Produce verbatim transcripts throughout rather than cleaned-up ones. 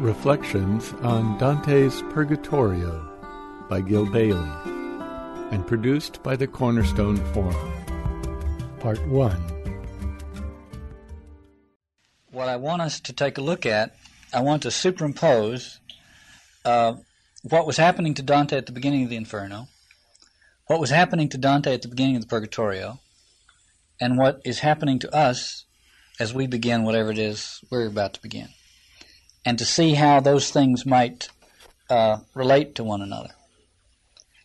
Reflections on Dante's Purgatorio by Gil Bailey, and produced by the Cornerstone Forum. Part one. What I want us to take a look at, I want to superimpose uh, what was happening to Dante at the beginning of the Inferno, what was happening to Dante at the beginning of the Purgatorio, and what is happening to us as we begin whatever it is we're about to begin, and to see how those things might uh, relate to one another.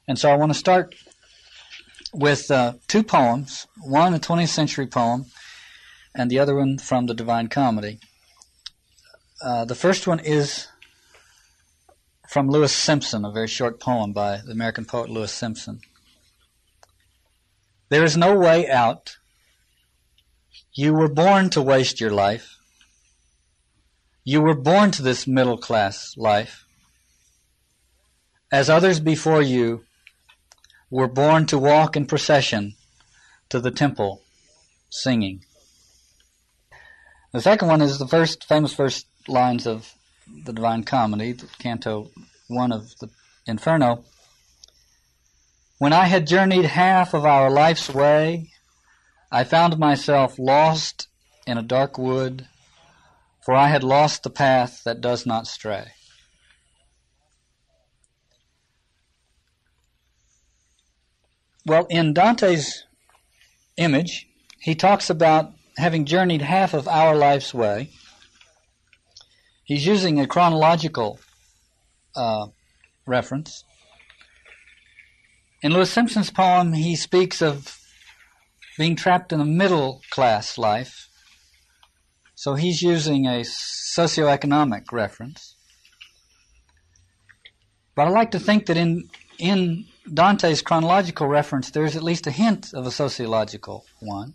And so I want to start with uh, two poems, one a twentieth century poem and the other one from the Divine Comedy. Uh, the first one is from Louis Simpson, a very short poem by the American poet Louis Simpson. There is no way out. You were born to waste your life. You were born to this middle-class life. As others before you were born to walk in procession to the temple singing. The second one is the first famous first lines of the Divine Comedy, Canto one of the Inferno. When I had journeyed half of our life's way, I found myself lost in a dark wood, for I had lost the path that does not stray. Well, in Dante's image, he talks about having journeyed half of our life's way. He's using a chronological uh, reference. In Louis Simpson's poem, he speaks of being trapped in a middle-class life. So he's using a socioeconomic reference. But I like to think that in, in Dante's chronological reference, there's at least a hint of a sociological one.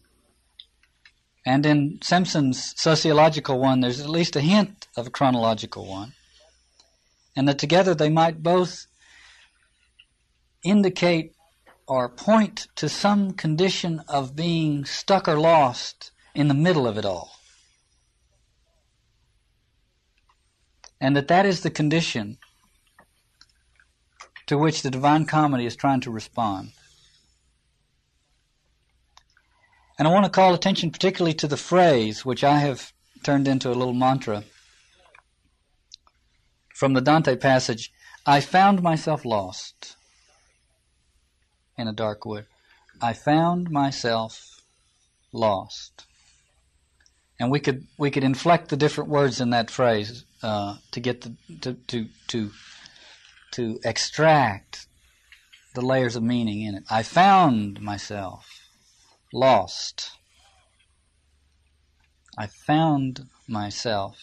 And in Simpson's sociological one, there's at least a hint of a chronological one. And that together they might both indicate or point to some condition of being stuck or lost in the middle of it all. And that that is the condition to which the Divine Comedy is trying to respond. And I want to call attention particularly to the phrase, which I have turned into a little mantra, from the Dante passage, I found myself lost in a dark wood. I found myself lost. And we could we could inflect the different words in that phrase uh, to get the, to to to to extract the layers of meaning in it. I found myself lost. I found myself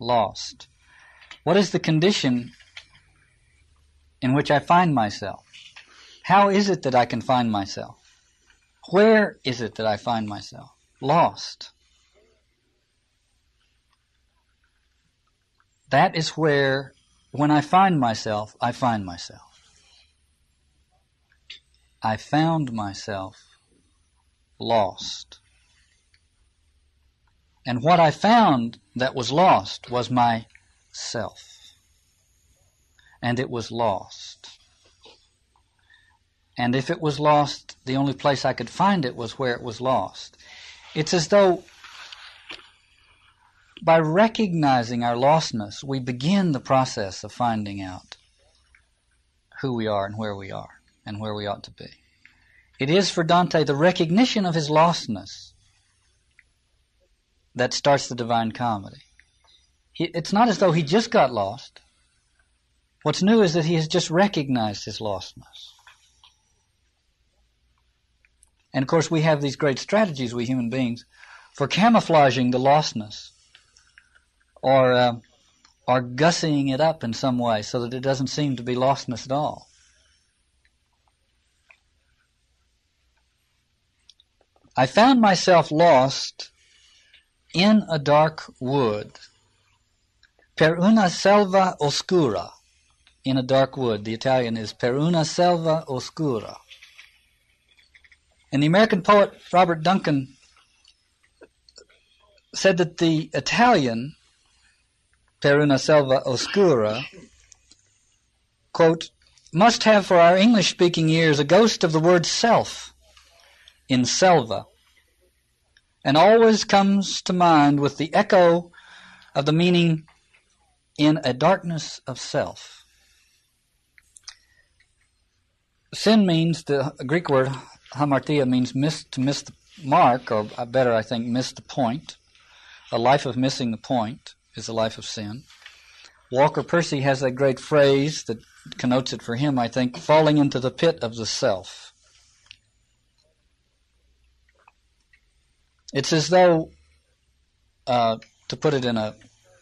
lost. What is the condition in which I find myself? How is it that I can find myself? Where is it that I find myself lost? That is where, when I find myself, I find myself. I found myself lost. And what I found that was lost was myself. And it was lost. And if it was lost, the only place I could find it was where it was lost. It's as though by recognizing our lostness, we begin the process of finding out who we are and where we are and where we ought to be. It is for Dante the recognition of his lostness that starts the Divine Comedy. He, it's not as though he just got lost. What's new is that he has just recognized his lostness. And, of course, we have these great strategies, we human beings, for camouflaging the lostness or, uh, or gussying it up in some way so that it doesn't seem to be lostness at all. I found myself lost in a dark wood, per una selva oscura, in a dark wood. The Italian is per una selva oscura. And the American poet Robert Duncan said that the Italian there in a selva oscura, quote, must have for our English-speaking ears a ghost of the word self in selva, and always comes to mind with the echo of the meaning in a darkness of self. Sin means, the Greek word hamartia means miss, to miss the mark, or better, I think, miss the point. A life of missing the point is a life of sin. Walker Percy has that great phrase that connotes it for him, I think, falling into the pit of the self. It's as though, uh, to put it in an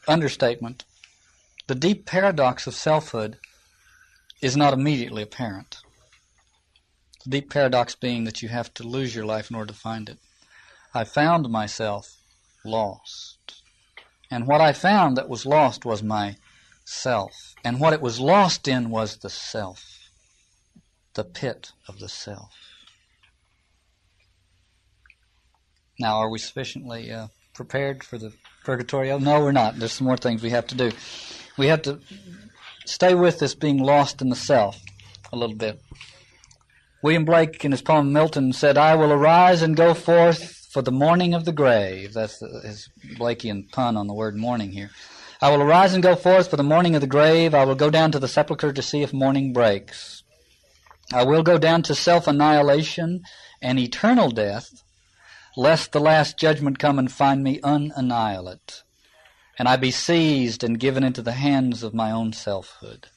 understatement, the deep paradox of selfhood is not immediately apparent. The deep paradox being that you have to lose your life in order to find it. I found myself lost. And what I found that was lost was my self. And what it was lost in was the self, the pit of the self. Now, are we sufficiently uh, prepared for the Purgatorio? No, we're not. There's some more things we have to do. We have to stay with this being lost in the self a little bit. William Blake, in his poem Milton, said, I will arise and go forth for the morning of the grave. That's his Blakean pun on the word morning here. I will arise and go forth for the morning of the grave. I will go down to the sepulchre to see if morning breaks. I will go down to self-annihilation and eternal death, lest the last judgment come and find me unannihilate, and I be seized and given into the hands of my own selfhood.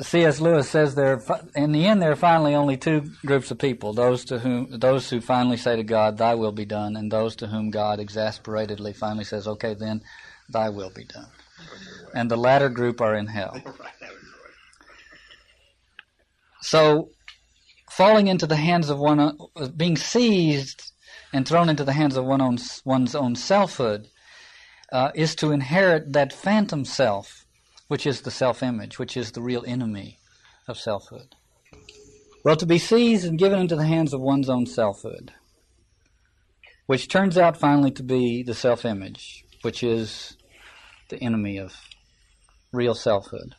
C S Lewis says there, in the end there are finally only two groups of people, those to whom those who finally say to God, thy will be done, and those to whom God exasperatedly finally says, okay, then thy will be done. And the latter group are in hell. So falling into the hands of one, being seized and thrown into the hands of one own, one's own selfhood uh, is to inherit that phantom self, which is the self-image, which is the real enemy of selfhood. Well, to be seized and given into the hands of one's own selfhood, which turns out finally to be the self-image, which is the enemy of real selfhood.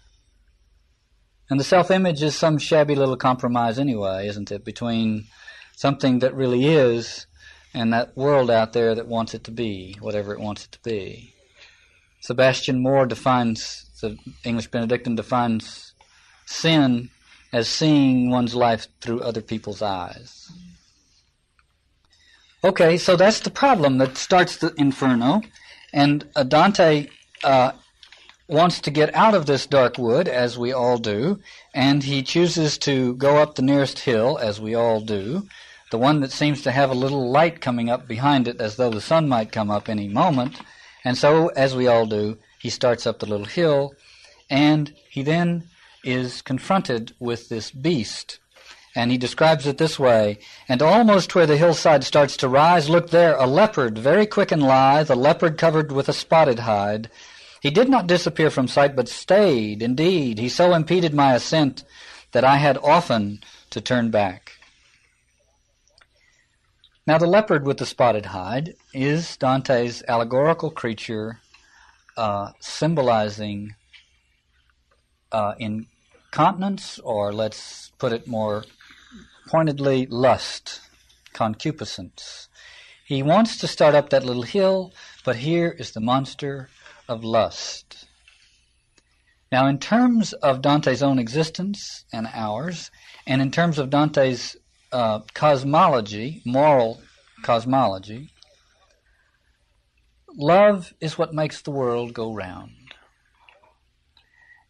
And the self-image is some shabby little compromise anyway, isn't it, between something that really is and that world out there that wants it to be, whatever it wants it to be. Sebastian Moore defines, the English Benedictine defines sin as seeing one's life through other people's eyes. Okay, so that's the problem that starts the Inferno, and uh, Dante... Uh, wants to get out of this dark wood, as we all do, and he chooses to go up the nearest hill, as we all do, the one that seems to have a little light coming up behind it, as though the sun might come up any moment. And so, as we all do, he starts up the little hill, and he then is confronted with this beast. And he describes it this way, and almost where the hillside starts to rise, look there, a leopard, very quick and lithe, a leopard covered with a spotted hide. He did not disappear from sight, but stayed. Indeed, he so impeded my ascent that I had often to turn back. Now, the leopard with the spotted hide is Dante's allegorical creature uh, symbolizing uh, incontinence, or let's put it more pointedly, lust, concupiscence. He wants to start up that little hill, but here is the monster of lust. Now, in terms of Dante's own existence and ours, and in terms of Dante's uh, cosmology, moral cosmology, love is what makes the world go round.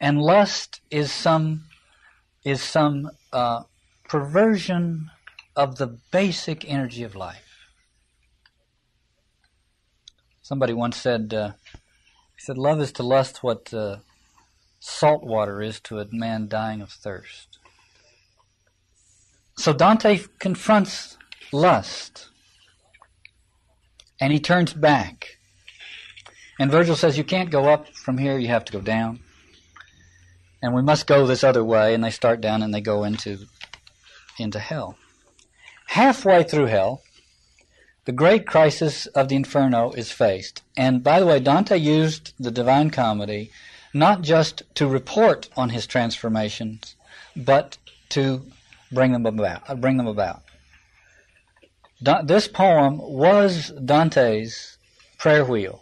And lust is some, is some uh, perversion of the basic energy of life. Somebody once said, uh, He said, love is to lust what uh, salt water is to a man dying of thirst. So Dante confronts lust, and he turns back. And Virgil says, you can't go up from here, you have to go down. And we must go this other way, and they start down and they go into, into hell. Halfway through hell, The great crisis of the Inferno is faced. And by the way, Dante used the Divine Comedy not just to report on his transformations, but to bring them about. Bring them about. Da- this poem was Dante's prayer wheel,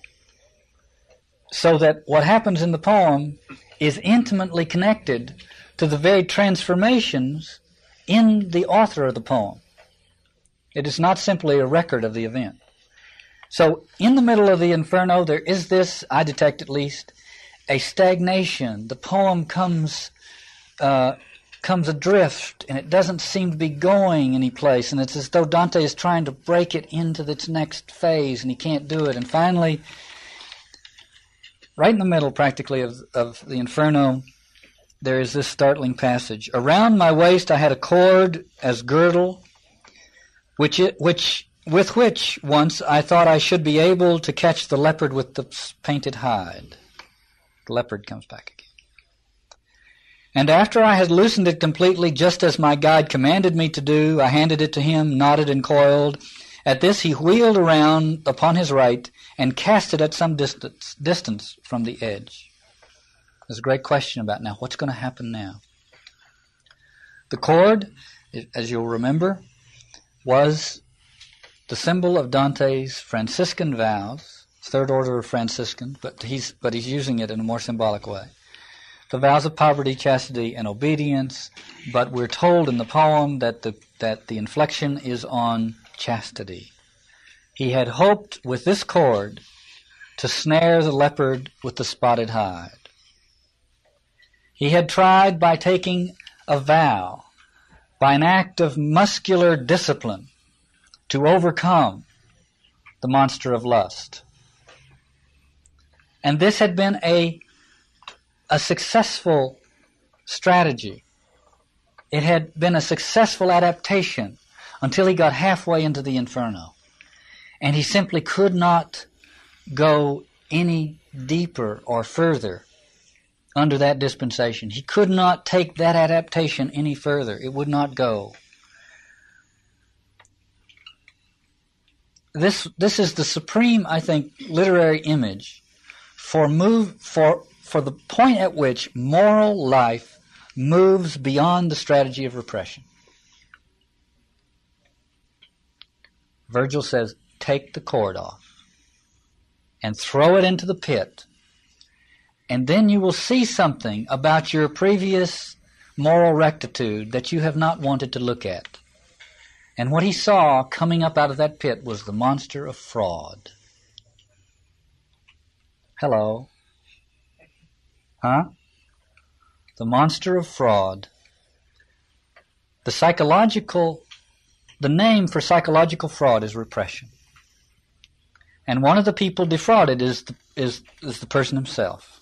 so that what happens in the poem is intimately connected to the very transformations in the author of the poem. It is not simply a record of the event. So in the middle of the Inferno, there is this, I detect at least, a stagnation. The poem comes uh, comes adrift, and it doesn't seem to be going any place, and it's as though Dante is trying to break it into its next phase, and he can't do it. And finally, right in the middle practically of, of the Inferno, there is this startling passage. Around my waist I had a cord as girdle, Which, it, which with which once I thought I should be able to catch the leopard with the painted hide. The leopard comes back again. And after I had loosened it completely, just as my guide commanded me to do, I handed it to him, knotted and coiled. At this he wheeled around upon his right and cast it at some distance, distance from the edge. There's a great question about now, what's going to happen now? The cord, as you'll remember, was the symbol of Dante's Franciscan vows, third order of Franciscan, but he's but he's using it in a more symbolic way. The vows of poverty, chastity, and obedience, but we're told in the poem that the that the inflection is on chastity. He had hoped with this cord to snare the leopard with the spotted hide. He had tried by taking a vow, by an act of muscular discipline, to overcome the monster of lust. And this had been a, a successful strategy. It had been a successful adaptation until he got halfway into the Inferno. And he simply could not go any deeper or further under that dispensation. He could not take that adaptation any further. It would not go. This this is the supreme, I think, literary image for move for for the point at which moral life moves beyond the strategy of repression. Virgil says, "Take the cord off and throw it into the pit, and then you will see something about your previous moral rectitude that you have not wanted to look at." And what he saw coming up out of that pit was the monster of fraud. Hello. Huh? The monster of fraud. The psychological, the name for psychological fraud is repression. And one of the people defrauded is the, is, is the person himself.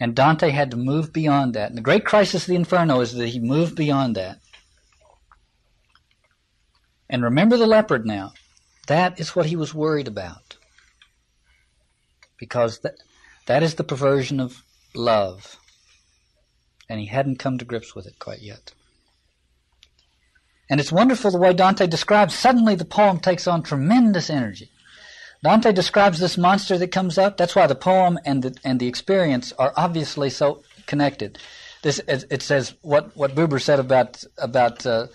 And Dante had to move beyond that. And the great crisis of the Inferno is that he moved beyond that. And remember the leopard now. That is what he was worried about. Because that, that is the perversion of love. And he hadn't come to grips with it quite yet. And it's wonderful the way Dante describes. Suddenly the poem takes on tremendous energy. Dante describes this monster that comes up. That's why the poem and the and the experience are obviously so connected. This it says what what Buber said about about uh,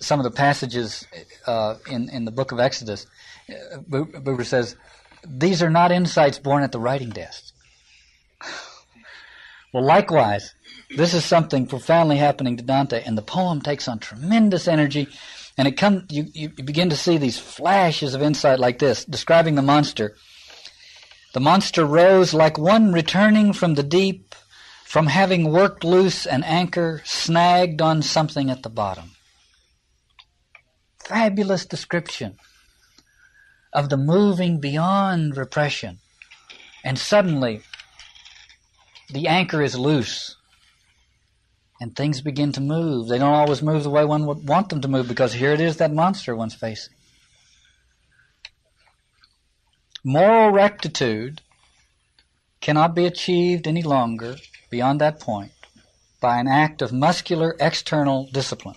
some of the passages uh, in in the Book of Exodus. Buber says these are not insights born at the writing desk. Well, likewise, this is something profoundly happening to Dante, and the poem takes on tremendous energy. And it come, you, you begin to see these flashes of insight like this, describing the monster. The monster rose like one returning from the deep, from having worked loose an anchor, snagged on something at the bottom. Fabulous description of the moving beyond repression. And suddenly, the anchor is loose. And things begin to move. They don't always move the way one would want them to move, because here it is, that monster one's facing. Moral rectitude cannot be achieved any longer beyond that point by an act of muscular external discipline.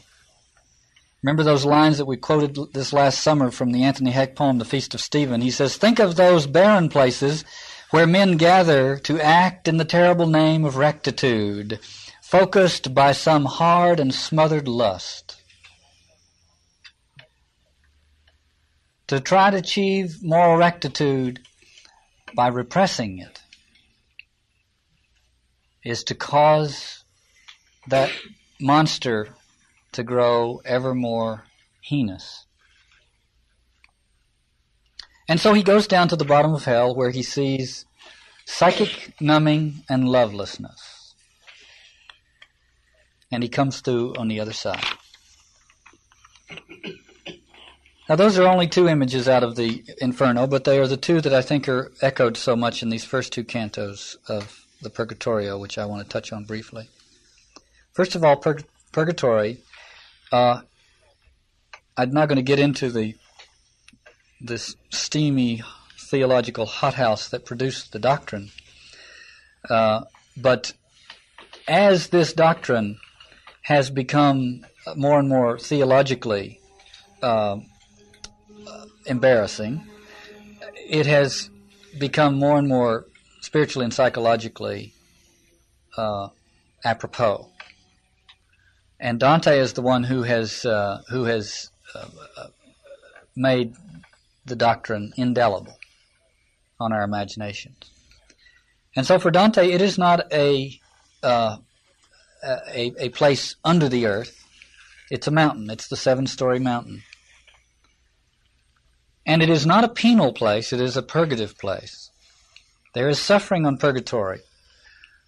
Remember those lines that we quoted this last summer from the Anthony Heck poem, The Feast of Stephen. He says, think of those barren places where men gather to act in the terrible name of rectitude, focused by some hard and smothered lust. To try to achieve moral rectitude by repressing it is to cause that monster to grow ever more heinous. And so he goes down to the bottom of hell where he sees psychic numbing and lovelessness. And he comes through on the other side. Now those are only two images out of the Inferno, but they are the two that I think are echoed so much in these first two cantos of the Purgatorio, which I want to touch on briefly. First of all, pur- Purgatory, uh, I'm not going to get into the this steamy theological hothouse that produced the doctrine. Uh, but as this doctrine has become more and more theologically uh, embarrassing, it has become more and more spiritually and psychologically uh, apropos. And Dante is the one who has uh, who has uh, made the doctrine indelible on our imaginations. And so for Dante, it is not a, uh, a a place under the earth. It's a mountain. It's the seven-story mountain. And it is not a penal place. It is a purgative place. There is suffering on purgatory,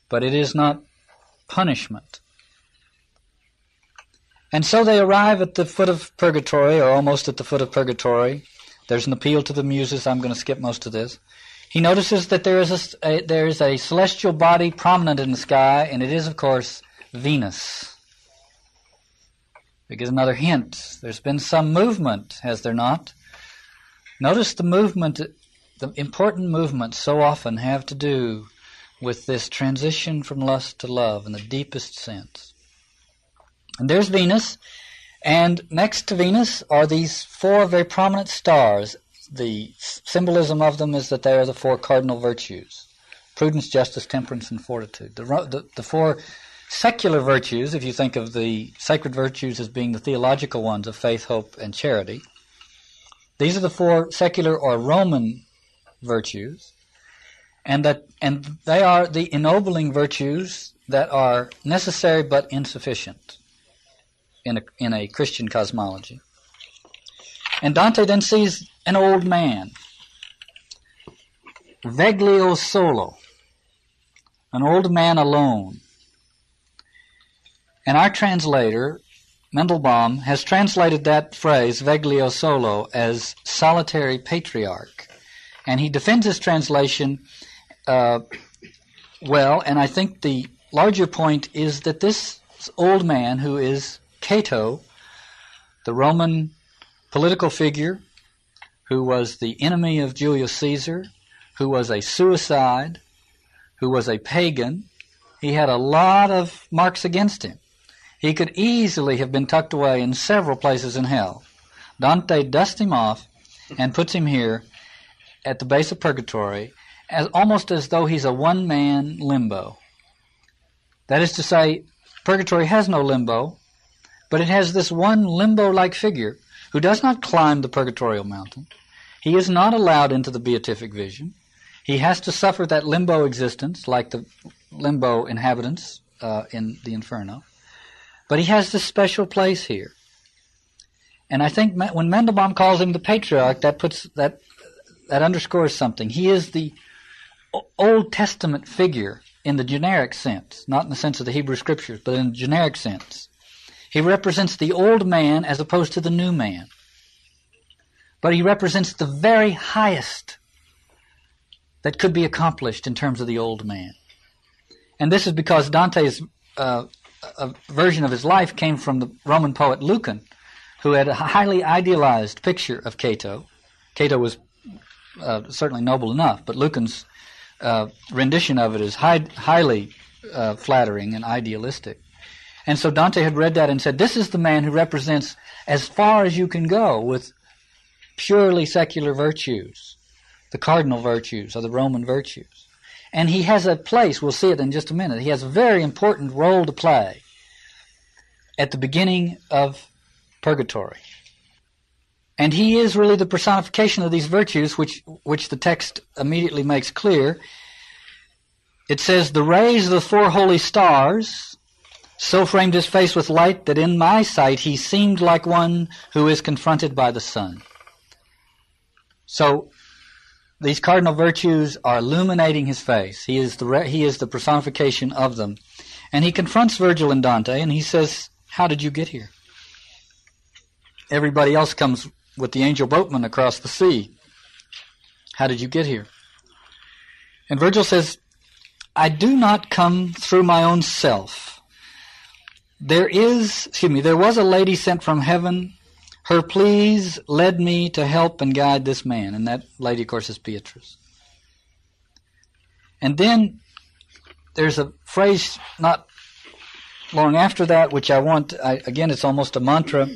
but it is not punishment. And so they arrive at the foot of purgatory, or almost at the foot of purgatory. There's an appeal to the muses. I'm going to skip most of this. He notices that there is a, a, there is a celestial body prominent in the sky, and it is, of course, Venus. We get another hint. There's been some movement, has there not? Notice the movement, the important movements so often have to do with this transition from lust to love in the deepest sense. And there's Venus, and next to Venus are these four very prominent stars. The symbolism of them is that they are the four cardinal virtues: prudence, justice, temperance, and fortitude. The, the, the four secular virtues, if you think of the sacred virtues as being the theological ones of faith, hope, and charity, these are the four secular or Roman virtues, and that and they are the ennobling virtues that are necessary but insufficient in a, in a Christian cosmology. And Dante then sees an old man, veglio solo, an old man alone. And our translator, Mandelbaum, has translated that phrase, veglio solo, as solitary patriarch. And he defends his translation uh, well, and I think the larger point is that this old man, who is Cato, the Roman political figure who was the enemy of Julius Caesar, who was a suicide, who was a pagan, he had a lot of marks against him. He could easily have been tucked away in several places in hell. Dante dusts him off and puts him here at the base of purgatory, as almost as though he's a one-man limbo. That is to say, purgatory has no limbo, but it has this one limbo-like figure who does not climb the purgatorial mountain. He is not allowed into the beatific vision. He has to suffer that limbo existence like the limbo inhabitants uh, in the Inferno. But he has this special place here. And I think ma- when Mandelbaum calls him the patriarch, that puts that that underscores something. He is the o- Old Testament figure in the generic sense, not in the sense of the Hebrew Scriptures, but in the generic sense. He represents the old man as opposed to the new man. But he represents the very highest that could be accomplished in terms of the old man. And this is because Dante's uh, a version of his life came from the Roman poet Lucan, who had a highly idealized picture of Cato. Cato was uh, certainly noble enough, but Lucan's uh, rendition of it is high, highly uh, flattering and idealistic. And so Dante had read that and said, this is the man who represents as far as you can go with purely secular virtues, the cardinal virtues or the Roman virtues. And he has a place, we'll see it in just a minute, he has a very important role to play at the beginning of Purgatory. And he is really the personification of these virtues, which, which the text immediately makes clear. It says, "The rays of the four holy stars so framed his face with light that in my sight he seemed like one who is confronted by the sun." So these cardinal virtues are illuminating his face. He is the he is the personification of them. And he confronts Virgil and Dante, and he says, "How did you get here? Everybody else comes with the angel boatman across the sea. How did you get here?" And Virgil says, "I do not come through my own self. There is, excuse me, there was a lady sent from heaven. Her pleas led me to help and guide this man." And that lady, of course, is Beatrice. And then there's a phrase not long after that, which I want, I, again, it's almost a mantra,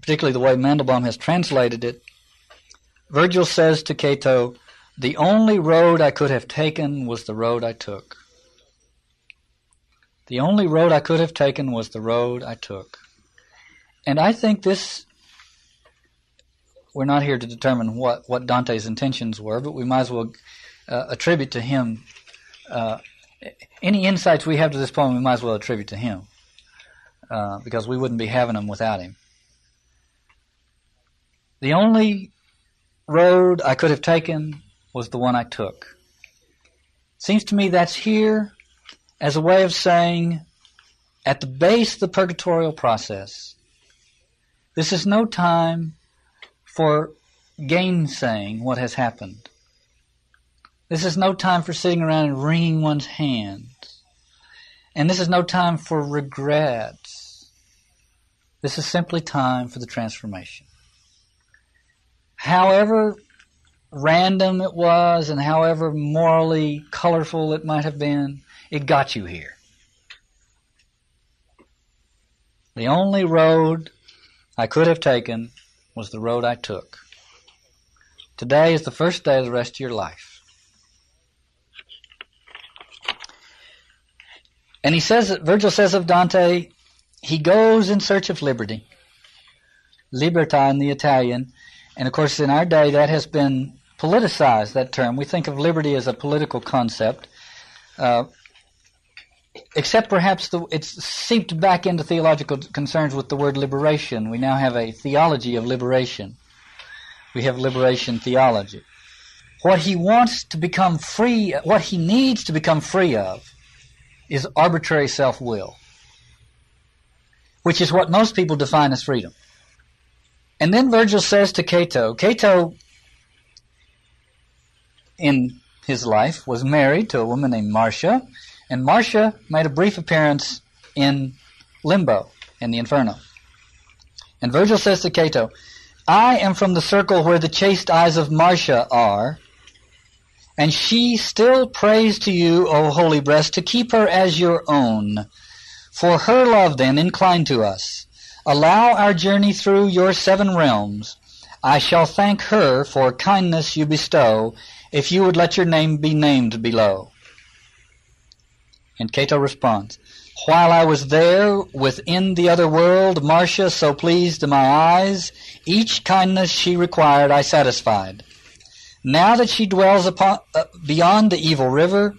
particularly the way Mandelbaum has translated it. Virgil says to Cato, "The only road I could have taken was the road I took. The only road I could have taken was the road I took." And I think this, we're not here to determine what, what Dante's intentions were, but we might as well uh, attribute to him, uh, any insights we have to this point we might as well attribute to him, uh, because we wouldn't be having them without him. The only road I could have taken was the one I took. Seems to me that's here as a way of saying, at the base of the purgatorial process, this is no time for gainsaying what has happened. This is no time for sitting around and wringing one's hands. And this is no time for regrets. This is simply time for the transformation. However random it was and however morally colorful it might have been, it got you here. The only road I could have taken was the road I took. Today is the first day of the rest of your life. And he says that Virgil says of Dante, he goes in search of liberty. Libertà in the Italian. And, of course, in our day, that has been politicized, that term. We think of liberty as a political concept, uh, except perhaps the, it's seeped back into theological concerns with the word liberation. We now have a theology of liberation. We have liberation theology. What he wants to become free, what he needs to become free of is arbitrary self-will, which is what most people define as freedom. And then Virgil says to Cato, Cato in his life was married to a woman named Marcia, and Marcia made a brief appearance in Limbo, in the Inferno. And Virgil says to Cato, "I am from the circle where the chaste eyes of Marcia are, and she still prays to you, O holy breast, to keep her as your own. For her love, then, incline to us. Allow our journey through your seven realms. I shall thank her for kindness you bestow, if you would let your name be named below." And Cato responds, "While I was there within the other world, Marcia so pleased my eyes, each kindness she required I satisfied. Now that she dwells upon, uh, beyond the evil river,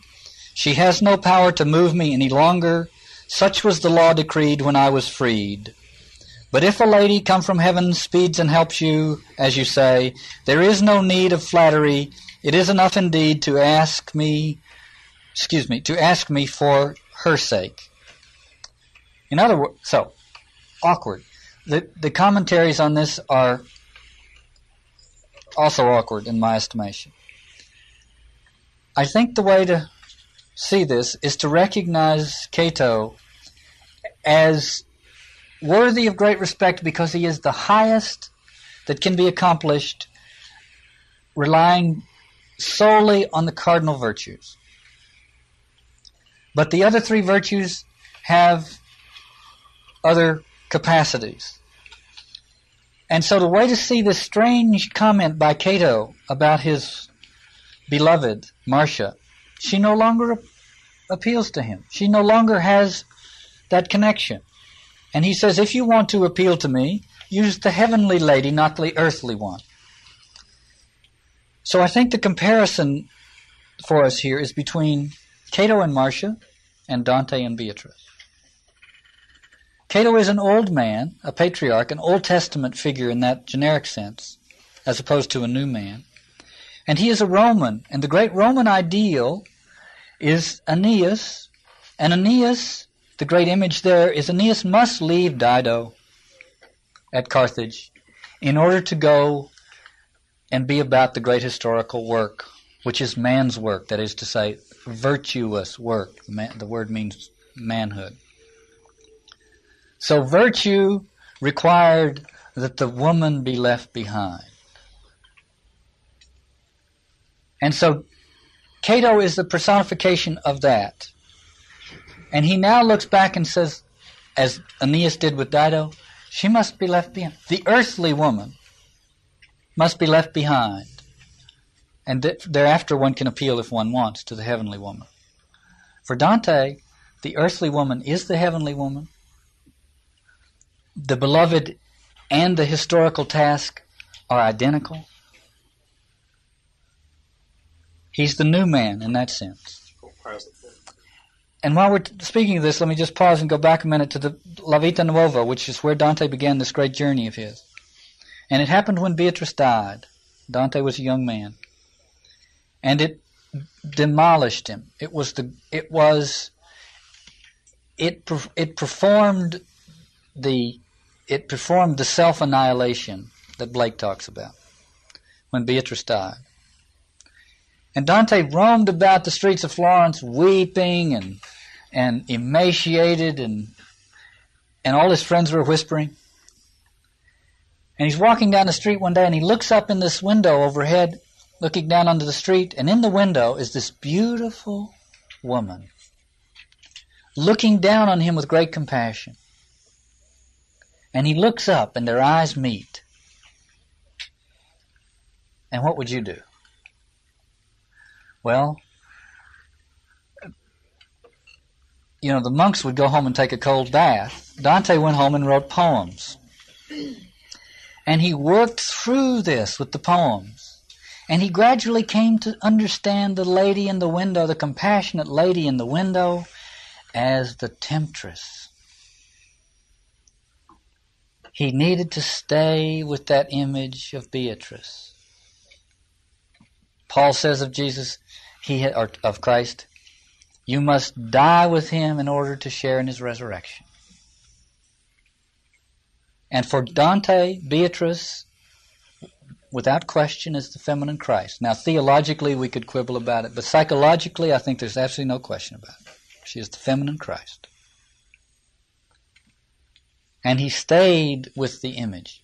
she has no power to move me any longer. Such was the law decreed when I was freed. But if a lady come from heaven speeds and helps you, as you say, there is no need of flattery. It is enough indeed to ask me, excuse me, to ask me for her sake." In other words, so, awkward. The, the commentaries on this are also awkward in my estimation. I think the way to see this is to recognize Cato as worthy of great respect because he is the highest that can be accomplished relying solely on the cardinal virtues. But the other three virtues have other capacities. And so the way to see this strange comment by Cato about his beloved Marcia, she no longer appeals to him. She no longer has that connection. And he says, if you want to appeal to me, use the heavenly lady, not the earthly one. So I think the comparison for us here is between Cato and Marcia and Dante and Beatrice. Cato is an old man, a patriarch, an Old Testament figure in that generic sense, as opposed to a new man. And he is a Roman, and the great Roman ideal is Aeneas. And Aeneas, the great image there, is Aeneas must leave Dido at Carthage in order to go and be about the great historical work, which is man's work, that is to say, virtuous work. The word means manhood. So virtue required that the woman be left behind. And so Cato is the personification of that. And he now looks back and says, as Aeneas did with Dido, she must be left behind. The earthly woman must be left behind. And th- thereafter one can appeal, if one wants, to the heavenly woman. For Dante, the earthly woman is the heavenly woman. The beloved and the historical task are identical. He's the new man in that sense. And while we're speaking of this, let me just pause and go back a minute to the La Vita Nuova, which is where Dante began this great journey of his. And it happened when Beatrice died. Dante was a young man. And it demolished him. It was the, it was, it, it performed the, it performed the self-annihilation that Blake talks about when Beatrice died. And Dante roamed about the streets of Florence weeping and and emaciated, and and all his friends were whispering. And he's walking down the street one day, and he looks up in this window overhead, looking down onto the street, and in the window is this beautiful woman looking down on him with great compassion. And he looks up, and their eyes meet. And what would you do? Well, you know, the monks would go home and take a cold bath. Dante went home and wrote poems. And he worked through this with the poems. And he gradually came to understand the lady in the window, the compassionate lady in the window, as the temptress. He needed to stay with that image of Beatrice. Paul says of Jesus, he had, or of Christ, you must die with him in order to share in his resurrection. And for Dante, Beatrice, without question, is the feminine Christ. Now, theologically, we could quibble about it, but psychologically, I think there's absolutely no question about it. She is the feminine Christ. And he stayed with the image.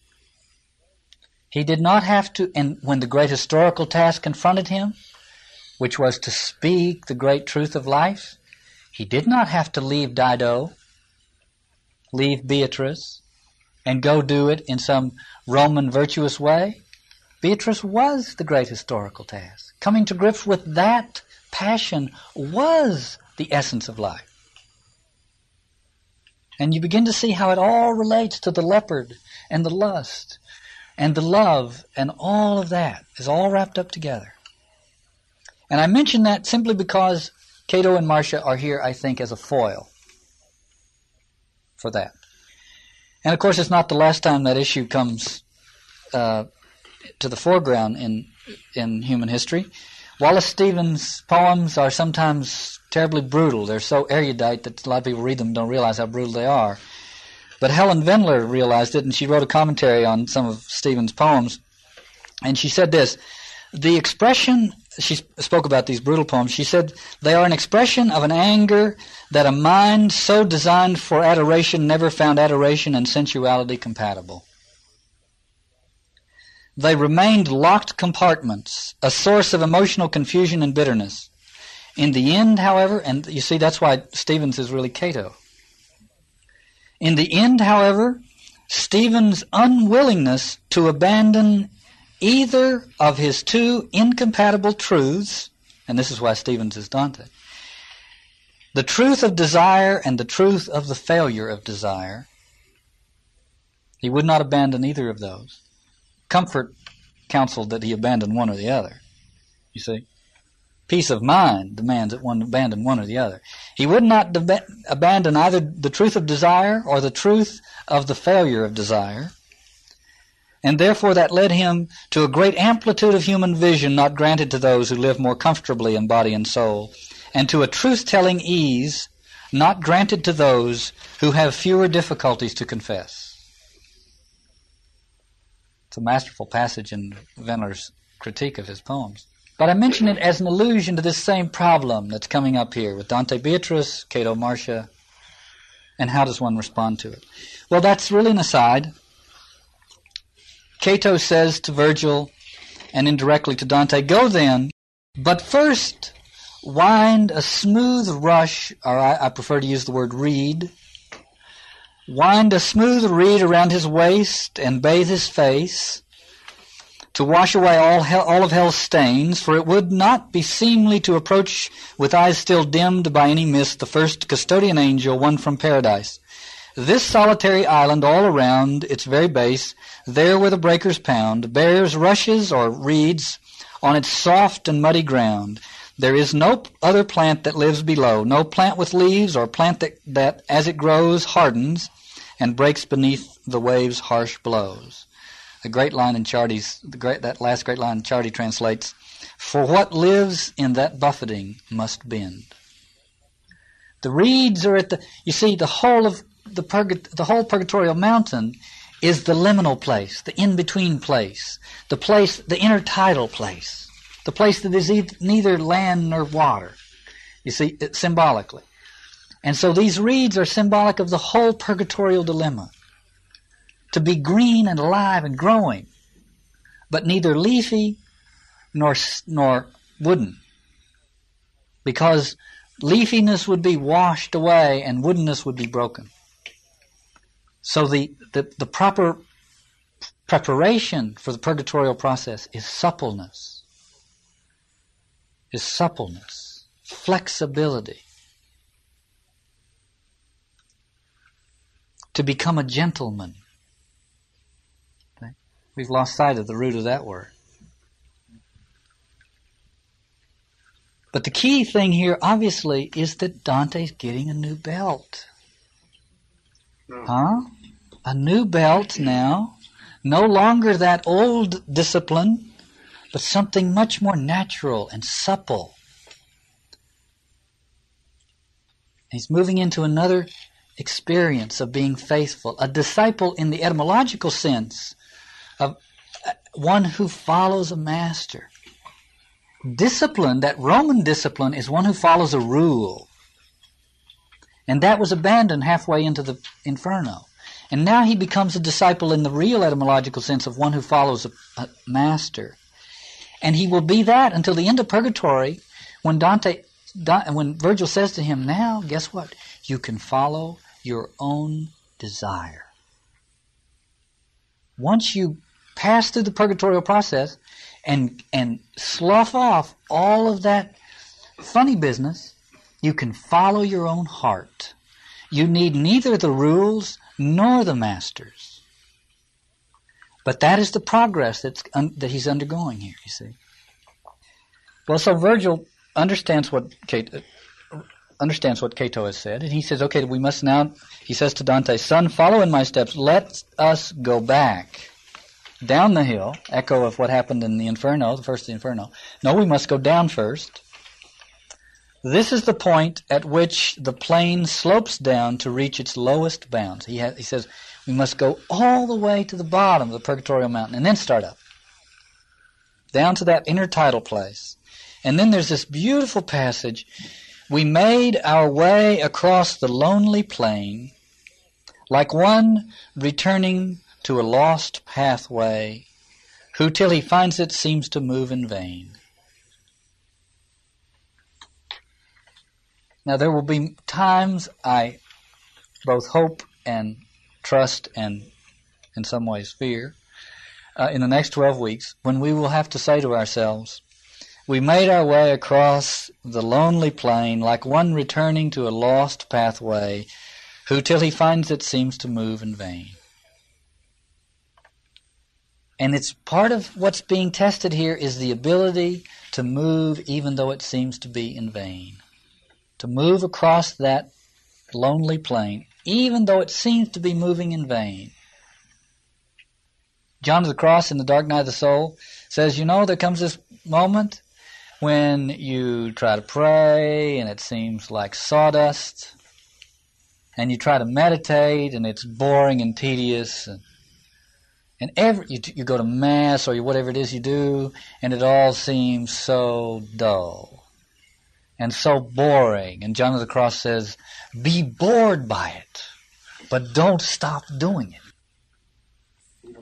He did not have to, and when the great historical task confronted him, which was to speak the great truth of life, he did not have to leave Dido, leave Beatrice, and go do it in some Roman virtuous way. Beatrice was the great historical task. Coming to grips with that passion was the essence of life. And you begin to see how it all relates to the leopard and the lust and the love, and all of that is all wrapped up together. And I mention that simply because Cato and Marcia are here, I think, as a foil for that. And of course, it's not the last time that issue comes uh, to the foreground in in human history. Wallace Stevens' poems are sometimes terribly brutal. They're so erudite that a lot of people read them and don't realize how brutal they are. But Helen Vendler realized it, and she wrote a commentary on some of Stevens' poems. And she said this, the expression, she spoke about these brutal poems, she said, they are an expression of an anger that a mind so designed for adoration never found adoration and sensuality compatible. They remained locked compartments, a source of emotional confusion and bitterness. In the end, however, and you see that's why Stevens is really Cato. In the end, however, Stephen's unwillingness to abandon either of his two incompatible truths, and this is why Stevens is Dante, the truth of desire and the truth of the failure of desire. He would not abandon either of those. Comfort counseled that he abandon one or the other, you see. Peace of mind demands that one abandon one or the other. He would not deba- abandon either the truth of desire or the truth of the failure of desire. And therefore that led him to a great amplitude of human vision not granted to those who live more comfortably in body and soul, and to a truth-telling ease not granted to those who have fewer difficulties to confess. It's a masterful passage in Wendler's critique of his poems. But I mention it as an allusion to this same problem that's coming up here with Dante Beatrice, Cato Marcia, and how does one respond to it? Well, that's really an aside. Cato says to Virgil, and indirectly to Dante, go then, but first wind a smooth rush, or I, I prefer to use the word reed, wind a smooth reed around his waist and bathe his face, to wash away all hell, all of hell's stains, for it would not be seemly to approach with eyes still dimmed by any mist the first custodian angel, one from paradise. This solitary island all around its very base, there where the breakers pound, bears rushes or reeds on its soft and muddy ground. There is no other plant that lives below, no plant with leaves or plant that, that as it grows hardens and breaks beneath the waves' harsh blows. The great line in Charity's, the great, that last great line in Charity translates, for what lives in that buffeting must bend. The reeds are at the, you see, the whole of the, purga, the whole Purgatorial Mountain is the liminal place, the in-between place, the place, the intertidal place, the place that is either, neither land nor water, you see, it, symbolically. And so these reeds are symbolic of the whole purgatorial dilemma. To be green and alive and growing, but neither leafy nor nor wooden, because leafiness would be washed away and woodenness would be broken. So the, the, the proper preparation for the purgatorial process is suppleness, is suppleness, flexibility, to become a gentleman. We've lost sight of the root of that word. But the key thing here, obviously, is that Dante's getting a new belt. Huh? A new belt now. No longer that old discipline, but something much more natural and supple. He's moving into another experience of being faithful. A disciple in the etymological sense, of one who follows a master. Discipline, that Roman discipline, is one who follows a rule. And that was abandoned halfway into the Inferno. And now he becomes a disciple in the real etymological sense of one who follows a, a master. And he will be that until the end of Purgatory, when Dante, Dante, when Virgil says to him, now, guess what? You can follow your own desire. Once you pass through the purgatorial process and and slough off all of that funny business, you can follow your own heart. You need neither the rules nor the masters. But that is the progress that's un- that he's undergoing here, you see. Well, so Virgil understands what Cato, understands what Cato has said, and he says, okay, we must now, he says to Dante, son, follow in my steps, let us go back down the hill, echo of what happened in the Inferno, the first Inferno. No, we must go down first. This is the point at which the plain slopes down to reach its lowest bounds. He, ha- he says, we must go all the way to the bottom of the Purgatorial Mountain and then start up, down to that intertidal place. And then there's this beautiful passage, we made our way across the lonely plain like one returning to a lost pathway who till he finds it seems to move in vain. Now there will be times I both hope and trust and in some ways fear, uh, in the next twelve weeks, when we will have to say to ourselves, we made our way across the lonely plain like one returning to a lost pathway, who till he finds it seems to move in vain. And it's part of what's being tested here is the ability to move even though it seems to be in vain. To move across that lonely plain even though it seems to be moving in vain. John of the Cross in The Dark Night of the Soul says, you know, there comes this moment when you try to pray and it seems like sawdust, and you try to meditate and it's boring and tedious, and And every, you, you go to Mass or you, whatever it is you do, and it all seems so dull and so boring. And John of the Cross says, be bored by it, but don't stop doing it.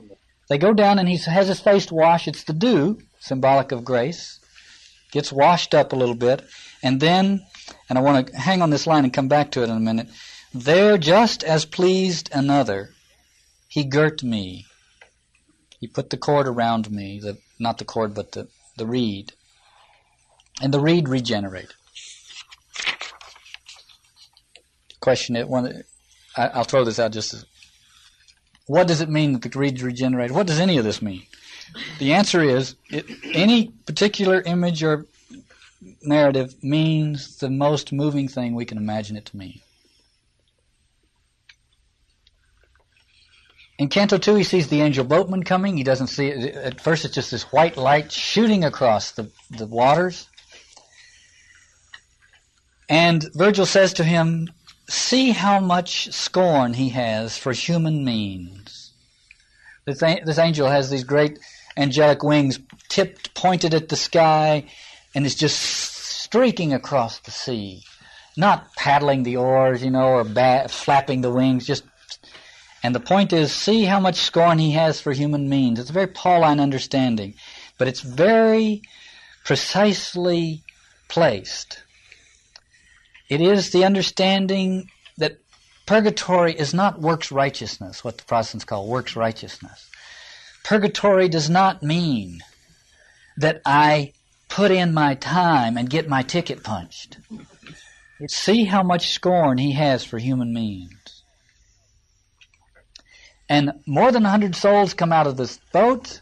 They go down and he has his face washed. It's the dew, symbolic of grace. Gets washed up a little bit. And then, and I want to hang on this line and come back to it in a minute, there just as pleased another, he girt me. He put the cord around me, the, not the cord, but the, the reed. And the reed regenerated. Question it. One, I, I'll throw this out just as, what does it mean that the reed regenerated? What does any of this mean? The answer is it, any particular image or narrative means the most moving thing we can imagine it to mean. In Canto two, he sees the angel boatman coming. He doesn't see it. At first, it's just this white light shooting across the, the waters. And Virgil says to him, see how much scorn he has for human means. This, this angel has these great angelic wings tipped, pointed at the sky, and is just streaking across the sea. Not paddling the oars, you know, or ba- flapping the wings, just. And the point is, see how much scorn he has for human means. It's a very Pauline understanding, but it's very precisely placed. It is the understanding that purgatory is not works righteousness, what the Protestants call works righteousness. Purgatory does not mean that I put in my time and get my ticket punched. It's see how much scorn he has for human means. And more than a hundred souls come out of this boat.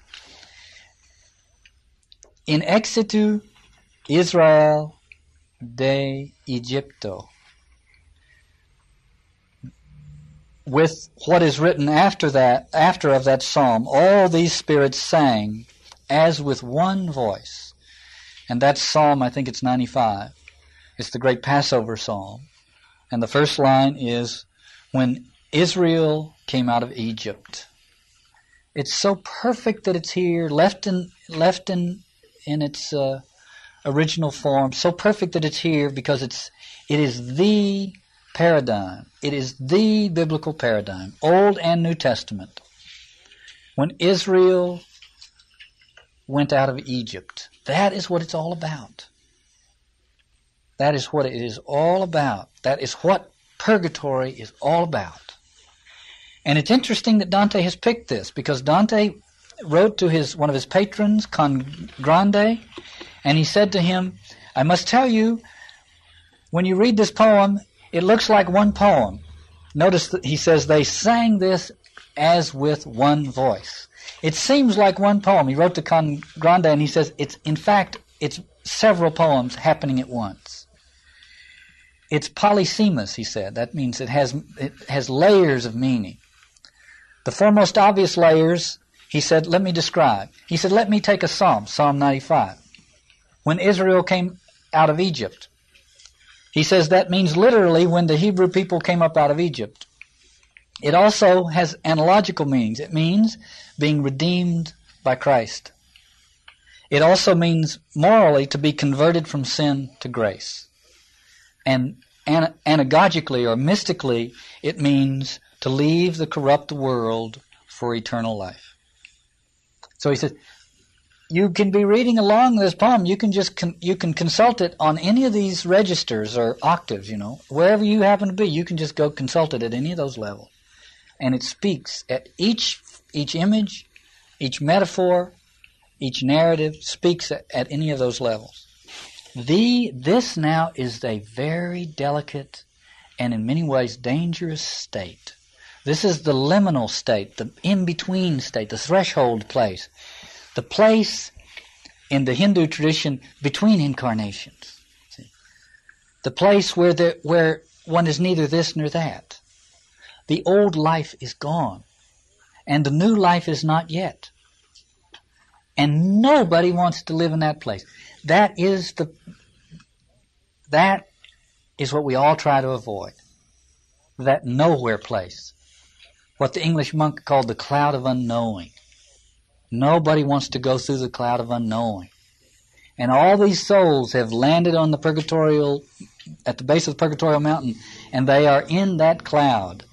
In exitu Israel de Egypto. With what is written after that, after of that psalm, all these spirits sang as with one voice. And that psalm, I think it's ninety-five. It's the great Passover psalm. And the first line is, when Israel came out of Egypt. It's so perfect that it's here, left in left in in its uh, original form. So perfect that it's here because it's it is the paradigm. It is the biblical paradigm, Old and New Testament. When Israel went out of Egypt, that is what it's all about. That is what it is all about. That is what purgatory is all about. And it's interesting that Dante has picked this, because Dante wrote to his one of his patrons, Con Grande, and he said to him, I must tell you, when you read this poem, it looks like one poem. Notice that he says they sang this as with one voice. It seems like one poem. He wrote to Con Grande and he says, it's in fact, it's several poems happening at once. It's polysemous, he said. That means it has it has layers of meaning. The foremost obvious layers, he said, let me describe. He said, let me take a psalm, Psalm ninety-five. When Israel came out of Egypt. He says that means literally when the Hebrew people came up out of Egypt. It also has analogical meanings. It means being redeemed by Christ. It also means morally to be converted from sin to grace. And anagogically or mystically, it means to leave the corrupt world for eternal life. So he says, you can be reading along this poem. You can just con- you can consult it on any of these registers or octaves, you know, wherever you happen to be. You can just go consult it at any of those levels, and it speaks at each Each image, each metaphor, each narrative speaks at, at any of those levels. The, this now is a very delicate and in many ways dangerous state. This is the liminal state, the in-between state, the threshold place, the place in the Hindu tradition between incarnations, see? The place where, the, where one is neither this nor that. The old life is gone, and the new life is not yet. And nobody wants to live in that place. That is the, that is what we all try to avoid. That nowhere place. What the English monk called the cloud of unknowing. Nobody wants to go through the cloud of unknowing. And all these souls have landed on the purgatorial, at the base of the purgatorial mountain, and they are in that cloud.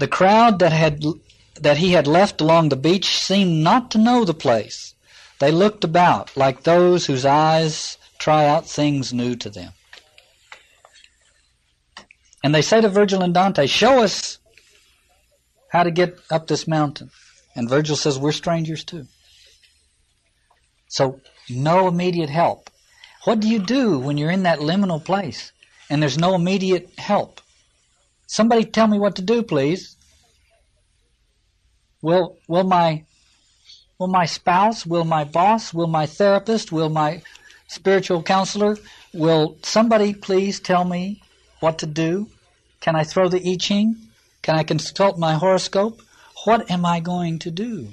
The crowd that had that he had left along the beach seemed not to know the place. They looked about like those whose eyes try out things new to them. And they say to Virgil and Dante, show us how to get up this mountain. And Virgil says, we're strangers too. So no immediate help. What do you do when you're in that liminal place and there's no immediate help? Somebody tell me what to do, please. Will, will my, will my spouse, will my boss, will my therapist, will my spiritual counselor, will somebody please tell me what to do? Can I throw the I Ching? Can I consult my horoscope? What am I going to do?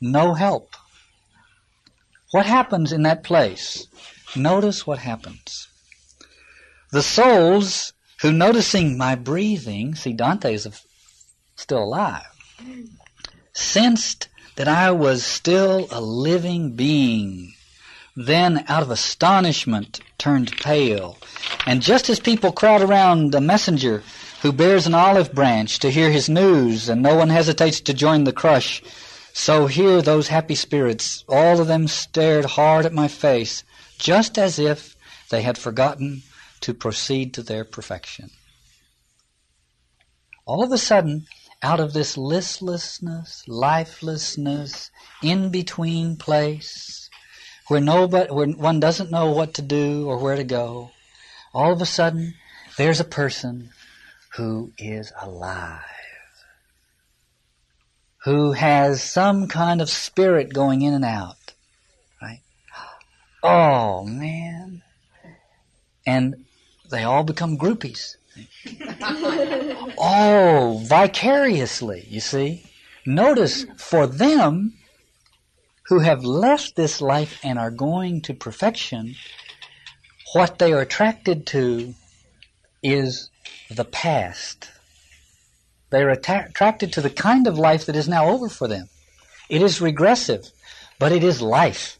No help. What happens in that place? Notice what happens. The souls who, noticing my breathing, see, Dante is a still alive, sensed that I was still a living being, then out of astonishment turned pale. And just as people crowd around a messenger who bears an olive branch to hear his news, and no one hesitates to join the crush, so here those happy spirits, all of them stared hard at my face, just as if they had forgotten to proceed to their perfection. All of a sudden, out of this listlessness, lifelessness, in-between place, where nobody, where one doesn't know what to do or where to go, all of a sudden, there's a person who is alive, who has some kind of spirit going in and out, right? Oh, man. And they all become groupies. Oh, vicariously, you see. Notice, for them who have left this life and are going to perfection, what they are attracted to is the past. They are atta- attracted to the kind of life that is now over for them. It is regressive, but it is life.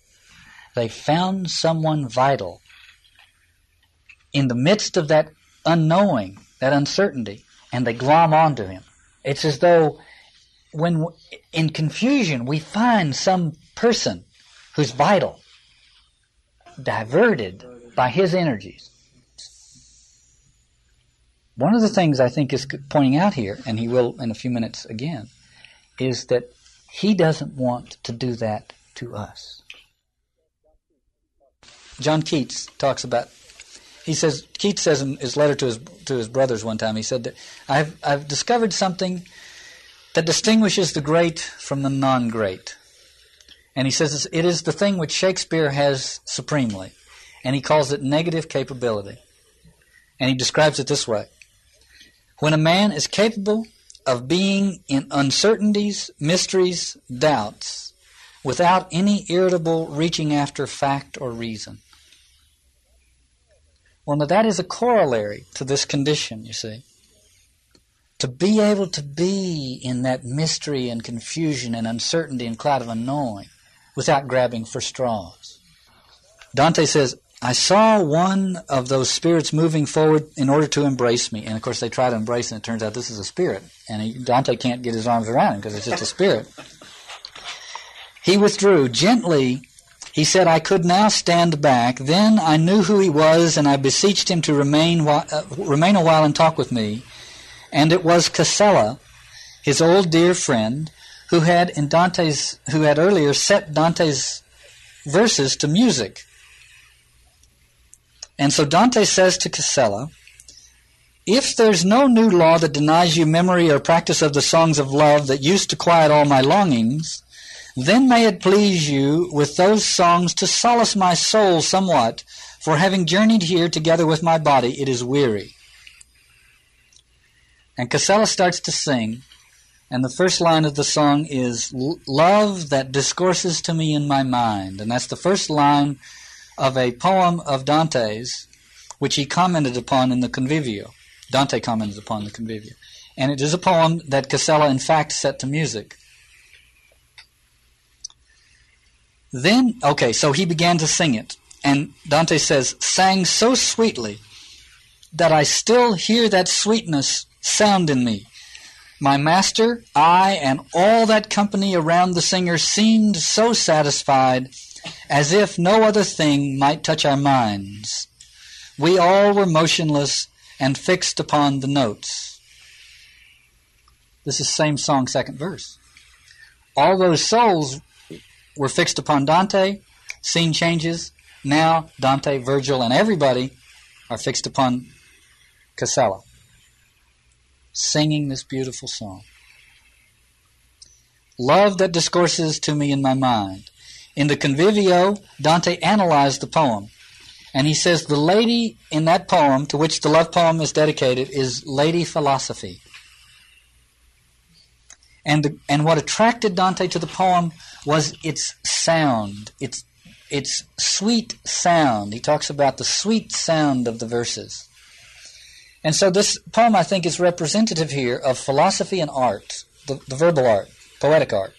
They found someone vital. In the midst of that unknowing, that uncertainty, and they glom onto him. It's as though when in confusion we find some person who's vital, diverted by his energies. One of the things I think is pointing out here, and he will in a few minutes again, is that he doesn't want to do that to us. John Keats talks about He says, Keats says in his letter to his to his brothers one time, he said that I've I've discovered something that distinguishes the great from the non-great. And he says it is the thing which Shakespeare has supremely. And he calls it negative capability. And he describes it this way. When a man is capable of being in uncertainties, mysteries, doubts, without any irritable reaching after fact or reason. Well, now that is a corollary to this condition, you see. To be able to be in that mystery and confusion and uncertainty and cloud of unknowing without grabbing for straws. Dante says, I saw one of those spirits moving forward in order to embrace me. And, of course, they try to embrace, and it turns out this is a spirit. And he, Dante can't get his arms around him because it's just a spirit. He withdrew gently. He said, I could now stand back. Then I knew who he was, and I beseeched him to remain, while, uh, remain a while and talk with me. And it was Casella, his old dear friend, who had in Dante's who had earlier set Dante's verses to music. And so Dante says to Casella, "If there's no new law that denies you memory or practice of the songs of love that used to quiet all my longings, then may it please you with those songs to solace my soul somewhat, for having journeyed here together with my body, it is weary." And Casella starts to sing, and the first line of the song is, "Love that discourses to me in my mind." And that's the first line of a poem of Dante's, which he commented upon in the Convivio. Dante commented upon the Convivio. And it is a poem that Casella, in fact, set to music. Then, okay, so he began to sing it. And Dante says, "Sang so sweetly that I still hear that sweetness sound in me. My master, I, and all that company around the singer seemed so satisfied as if no other thing might touch our minds. We all were motionless and fixed upon the notes." This is same song, second verse. All those souls were fixed upon Dante. Scene changes. Now Dante, Virgil, and everybody are fixed upon Casella, singing this beautiful song. "Love that discourses to me in my mind." In the Convivio, Dante analyzed the poem, and he says the lady in that poem, to which the love poem is dedicated, is Lady Philosophy. And the, and what attracted Dante to the poem was its sound, its its sweet sound. He talks about the sweet sound of the verses. And so this poem, I think, is representative here of philosophy and art, the, the verbal art, poetic art.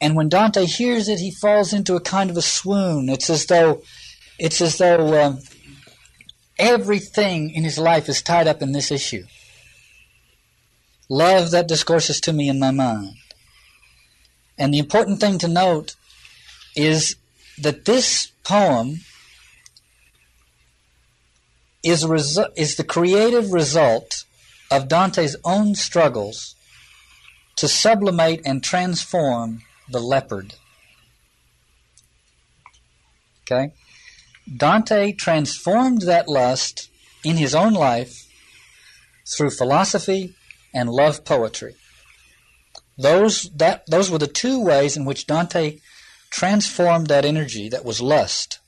And when Dante hears it, he falls into a kind of a swoon. It's as though, it's as though uh, everything in his life is tied up in this issue. "Love that discourses to me in my mind." And the important thing to note is that this poem is resu- is the creative result of Dante's own struggles to sublimate and transform the leopard. Okay? Dante transformed that lust in his own life through philosophy and love poetry. Those that those were the two ways in which Dante transformed that energy that was lust.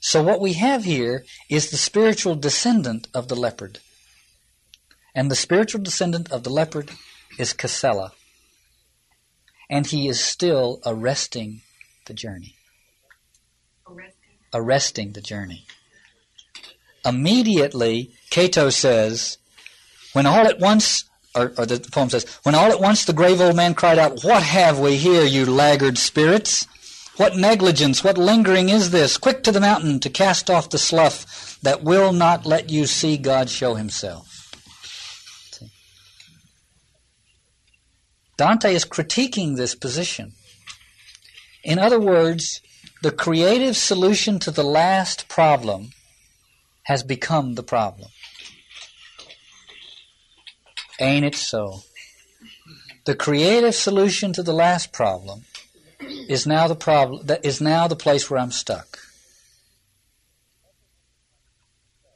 So what we have here is the spiritual descendant of the leopard. And the spiritual descendant of the leopard is Casella. And he is still arresting the journey. Arresting. Arresting the journey. Immediately, Cato says, when all at once, or, or the poem says, "When all at once the grave old man cried out, 'What have we here, you laggard spirits? What negligence, what lingering is this? Quick to the mountain to cast off the slough that will not let you see God show himself.'" Dante is critiquing this position. In other words, the creative solution to the last problem has become the problem. Ain't it so? The creative solution to the last problem is now the problem that is now the place where I'm stuck.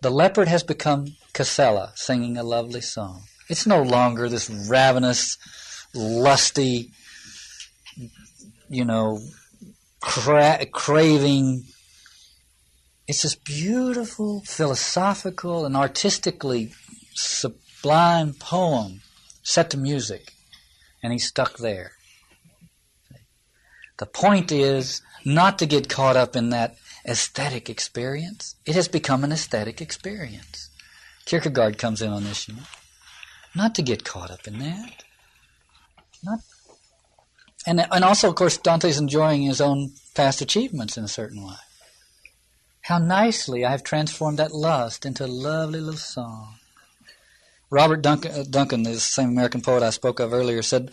The leopard has become Casella singing a lovely song. It's no longer this ravenous, lusty, you know, cra- craving. It's this beautiful, philosophical, and artistically sublime poem set to music, and he's stuck there. The point is not to get caught up in that aesthetic experience. It has become an aesthetic experience. Kierkegaard comes in on this, you know. Not to get caught up in that. Not, and and also, of course, Dante's enjoying his own past achievements in a certain way. "How nicely I have transformed that lust into a lovely little song." Robert Duncan, Duncan, the same American poet I spoke of earlier, said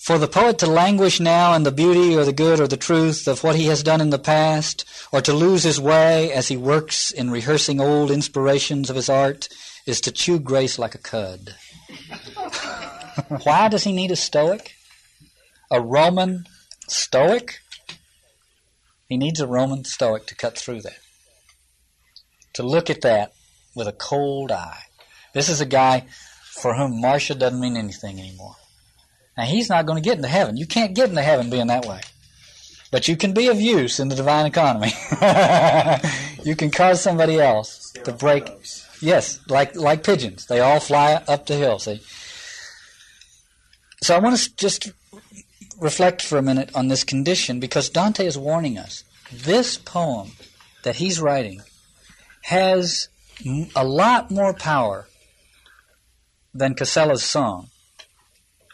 For the poet to languish now in the beauty or the good or the truth of what he has done in the past, or to lose his way as he works in rehearsing old inspirations of his art, is to chew grace like a cud. Why does he need a Stoic? A Roman Stoic? He needs a Roman Stoic to cut through that, to look at that with a cold eye. This is a guy for whom Marcia doesn't mean anything anymore. Now, he's not going to get into heaven. You can't get into heaven being that way. But you can be of use in the divine economy. You can cause somebody else to break. Yes, like like pigeons. They all fly up the hill, see. So I want to just reflect for a minute on this condition, because Dante is warning us. This poem that he's writing has a lot more power than Casella's song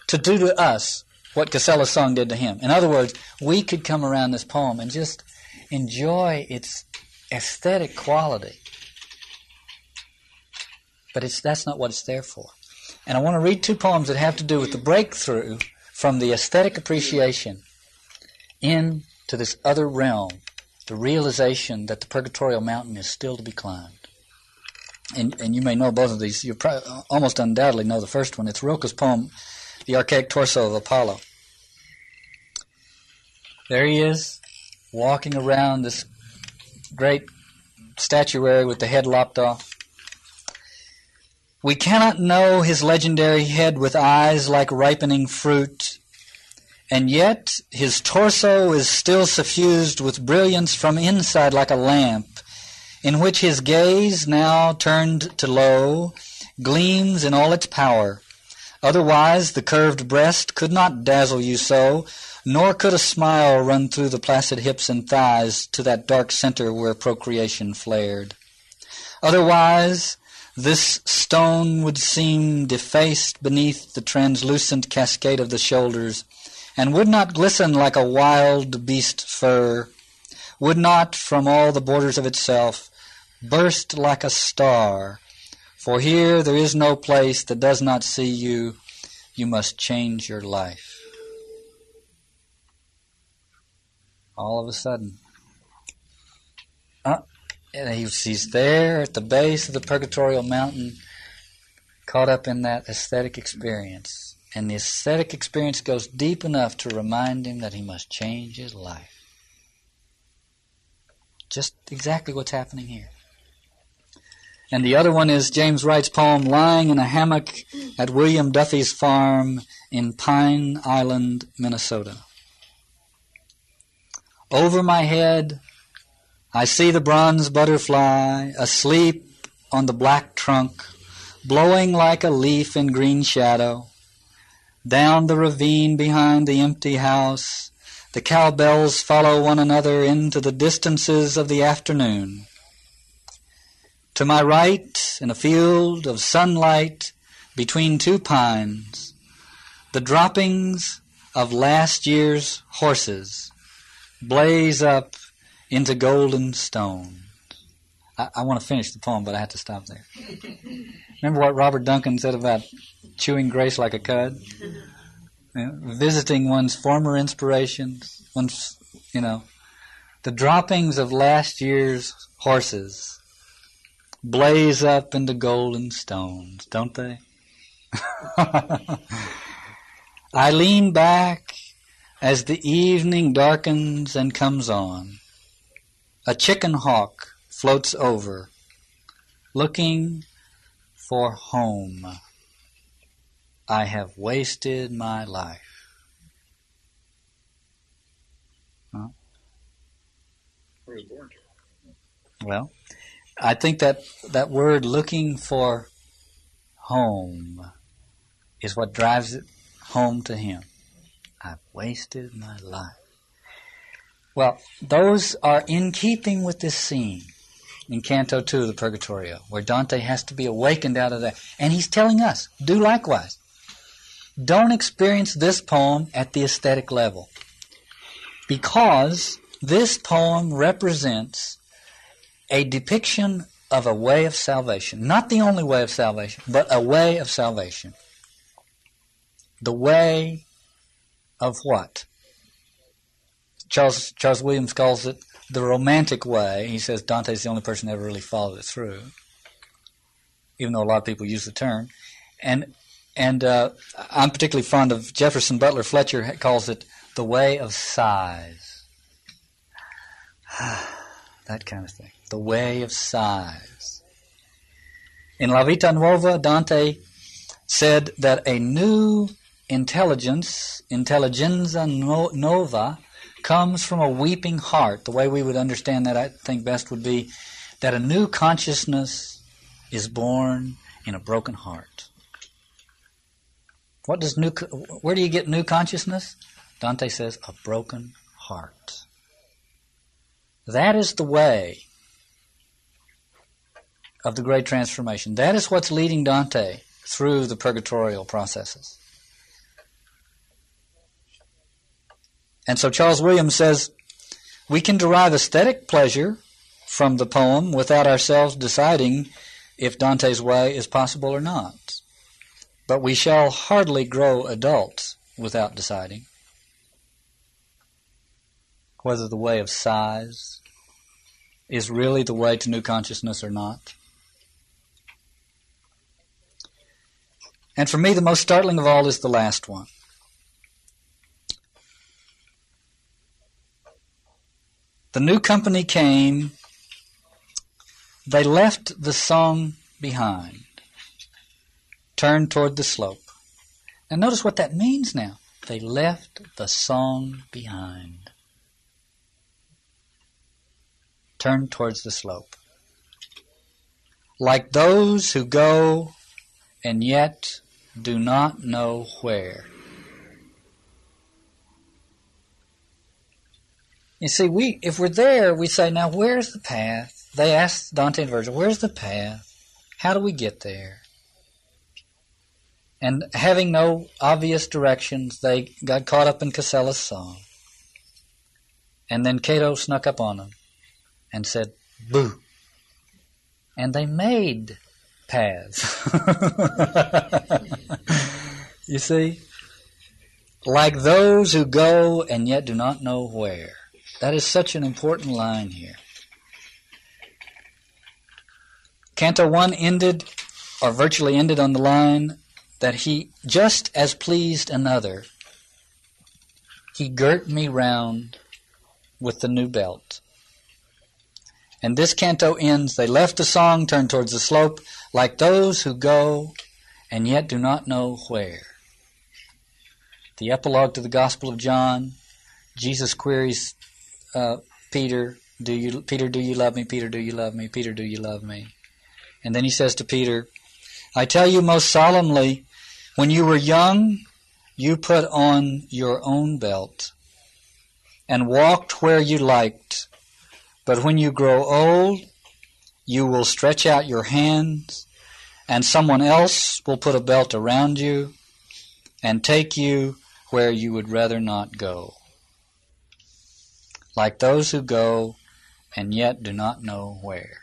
to do to us what Casella's song did to him. In other words, we could come around this poem and just enjoy its aesthetic quality. But it's that's not what it's there for. And I want to read two poems that have to do with the breakthrough from the aesthetic appreciation into this other realm, the realization that the Purgatorial Mountain is still to be climbed. And, and you may know both of these. You almost undoubtedly know the first one. It's Rilke's poem, The Archaic Torso of Apollo. There he is, walking around this great statuary with the head lopped off. We cannot know his legendary head with eyes like ripening fruit, and yet his torso is still suffused with brilliance from inside like a lamp, in which his gaze, now turned to low, gleams in all its power. Otherwise, the curved breast could not dazzle you so, nor could a smile run through the placid hips and thighs to that dark center where procreation flared. Otherwise, this stone would seem defaced beneath the translucent cascade of the shoulders, and would not glisten like a wild beast fur, would not, from all the borders of itself, burst like a star. For here there is no place that does not see you. You must change your life. All of a sudden, uh, he's there at the base of the Purgatorial Mountain, caught up in that aesthetic experience. And the aesthetic experience goes deep enough to remind him that he must change his life. Just exactly what's happening here. And the other one is James Wright's poem, Lying in a Hammock at William Duffy's Farm in Pine Island, Minnesota. Over my head, I see the bronze butterfly asleep on the black trunk, blowing like a leaf in green shadow. Down the ravine behind the empty house, the cowbells follow one another into the distances of the afternoon. To my right, in a field of sunlight between two pines, the droppings of last year's horses blaze up into golden stone. I, I want to finish the poem, but I have to stop there. Remember what Robert Duncan said about chewing grace like a cud? You know, visiting one's former inspirations, one's, you know, the droppings of last year's horses blaze up into golden stones, don't they? I lean back as the evening darkens and comes on. A chicken hawk floats over, looking for home. I have wasted my life. Huh? Where was born? Well, I think that that word, looking for home, is what drives it home to him. I've wasted my life. Well, those are in keeping with this scene in Canto two of the Purgatorio, where Dante has to be awakened out of that. And he's telling us, do likewise. Don't experience this poem at the aesthetic level, because this poem represents a depiction of a way of salvation. Not the only way of salvation, but a way of salvation. The way of what? Charles, Charles Williams calls it the romantic way. He says Dante's the only person that ever really followed it through, even though a lot of people use the term. And and uh, I'm particularly fond of Jefferson Butler Fletcher calls it the way of sighs. That kind of thing. The way of sighs. In La Vita Nuova, Dante said that a new intelligence, intelligenza nova, comes from a weeping heart. The way we would understand that, I think, best would be that a new consciousness is born in a broken heart. What does new? Where do you get new consciousness? Dante says, a broken heart. That is the way of the great transformation. That is what's leading Dante through the purgatorial processes. And so Charles Williams says, we can derive aesthetic pleasure from the poem without ourselves deciding if Dante's way is possible or not. But we shall hardly grow adults without deciding whether the way of sighs is really the way to new consciousness or not. And for me, the most startling of all is the last one. The new company came, they left the song behind, turned toward the slope. Now notice what that means now. They left the song behind, turned towards the slope. Like those who go and yet do not know where. You see, we if we're there, we say, now where's the path? They asked Dante and Virgil, where's the path? How do we get there? And having no obvious directions, they got caught up in Casella's song. And then Cato snuck up on them and said, boo. And they made paths. You see? Like those who go and yet do not know where. That is such an important line here. Canto one ended, or virtually ended, on the line that he just as pleased another, he girt me round with the new belt. And this canto ends, they left the song, turned towards the slope, like those who go and yet do not know where. The epilogue to the Gospel of John, Jesus queries Uh, Peter, do you, Peter, do you love me? Peter, do you love me? Peter, do you love me? And then he says to Peter, I tell you most solemnly, when you were young, you put on your own belt and walked where you liked. But when you grow old, you will stretch out your hands and someone else will put a belt around you and take you where you would rather not go. Like those who go and yet do not know where.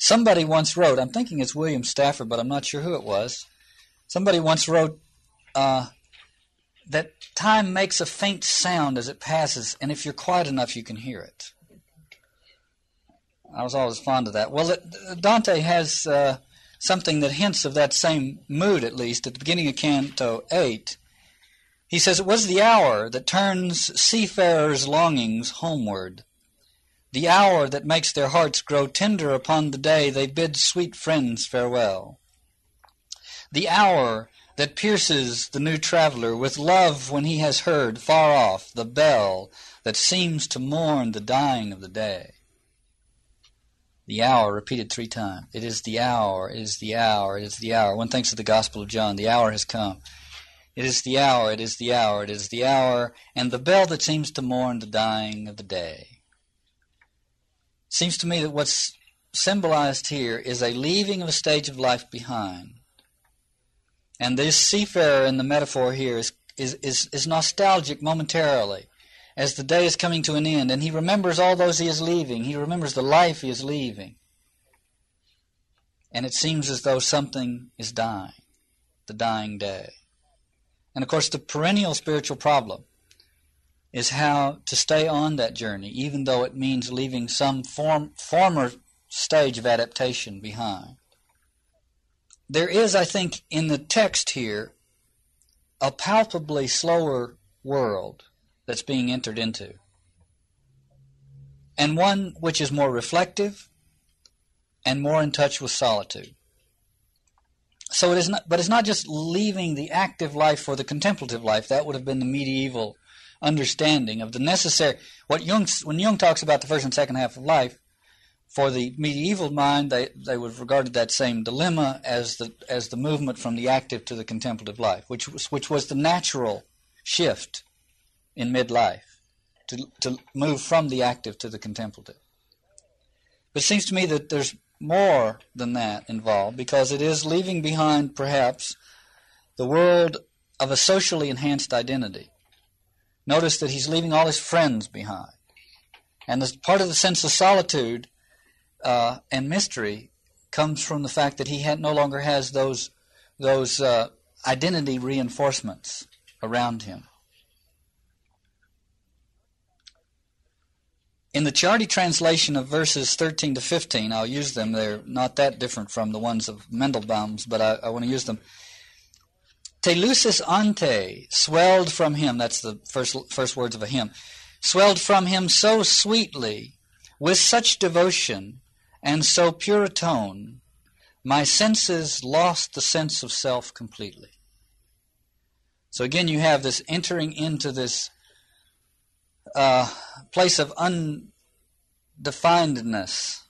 Somebody once wrote, I'm thinking it's William Stafford, but I'm not sure who it was. Somebody once wrote uh, that time makes a faint sound as it passes, and if you're quiet enough, you can hear it. I was always fond of that. Well, it, Dante has uh, something that hints of that same mood, at least, at the beginning of Canto eight. He says, it was the hour that turns seafarers' longings homeward, the hour that makes their hearts grow tender upon the day they bid sweet friends farewell, the hour that pierces the new traveler with love when he has heard far off the bell that seems to mourn the dying of the day. The hour, repeated three times. It is the hour, it is the hour, it is the hour. One thinks of the Gospel of John, the hour has come. It is the hour, it is the hour, it is the hour, and the bell that seems to mourn the dying of the day. Seems to me that what's symbolized here is a leaving of a stage of life behind. And this seafarer in the metaphor here is, is, is, is nostalgic momentarily, as the day is coming to an end, and he remembers all those he is leaving. He remembers the life he is leaving. And it seems as though something is dying, the dying day. And of course, the perennial spiritual problem is how to stay on that journey, even though it means leaving some form, former stage of adaptation behind. There is, I think, in the text here, a palpably slower world that's being entered into, and one which is more reflective and more in touch with solitude. So it is not, but it's not just leaving the active life for the contemplative life. That would have been the medieval understanding of the necessary. What Jung, when Jung talks about the first and second half of life, for the medieval mind, they they would have regarded that same dilemma as the as the movement from the active to the contemplative life, which was which was the natural shift in midlife, to to move from the active to the contemplative. But it seems to me that there's more than that involved, because it is leaving behind, perhaps, the world of a socially enhanced identity. Notice that he's leaving all his friends behind. And this part of the sense of solitude uh, and mystery comes from the fact that he had, no longer has those, those uh, identity reinforcements around him. In the Charity translation of verses thirteen to fifteen, I'll use them. They're not that different from the ones of Mandelbaum's, but I, I want to use them. Telusis ante swelled from him, that's the first, first words of a hymn, swelled from him so sweetly, with such devotion, and so pure a tone, my senses lost the sense of self completely. So again, you have this entering into this Uh, place of undefinedness,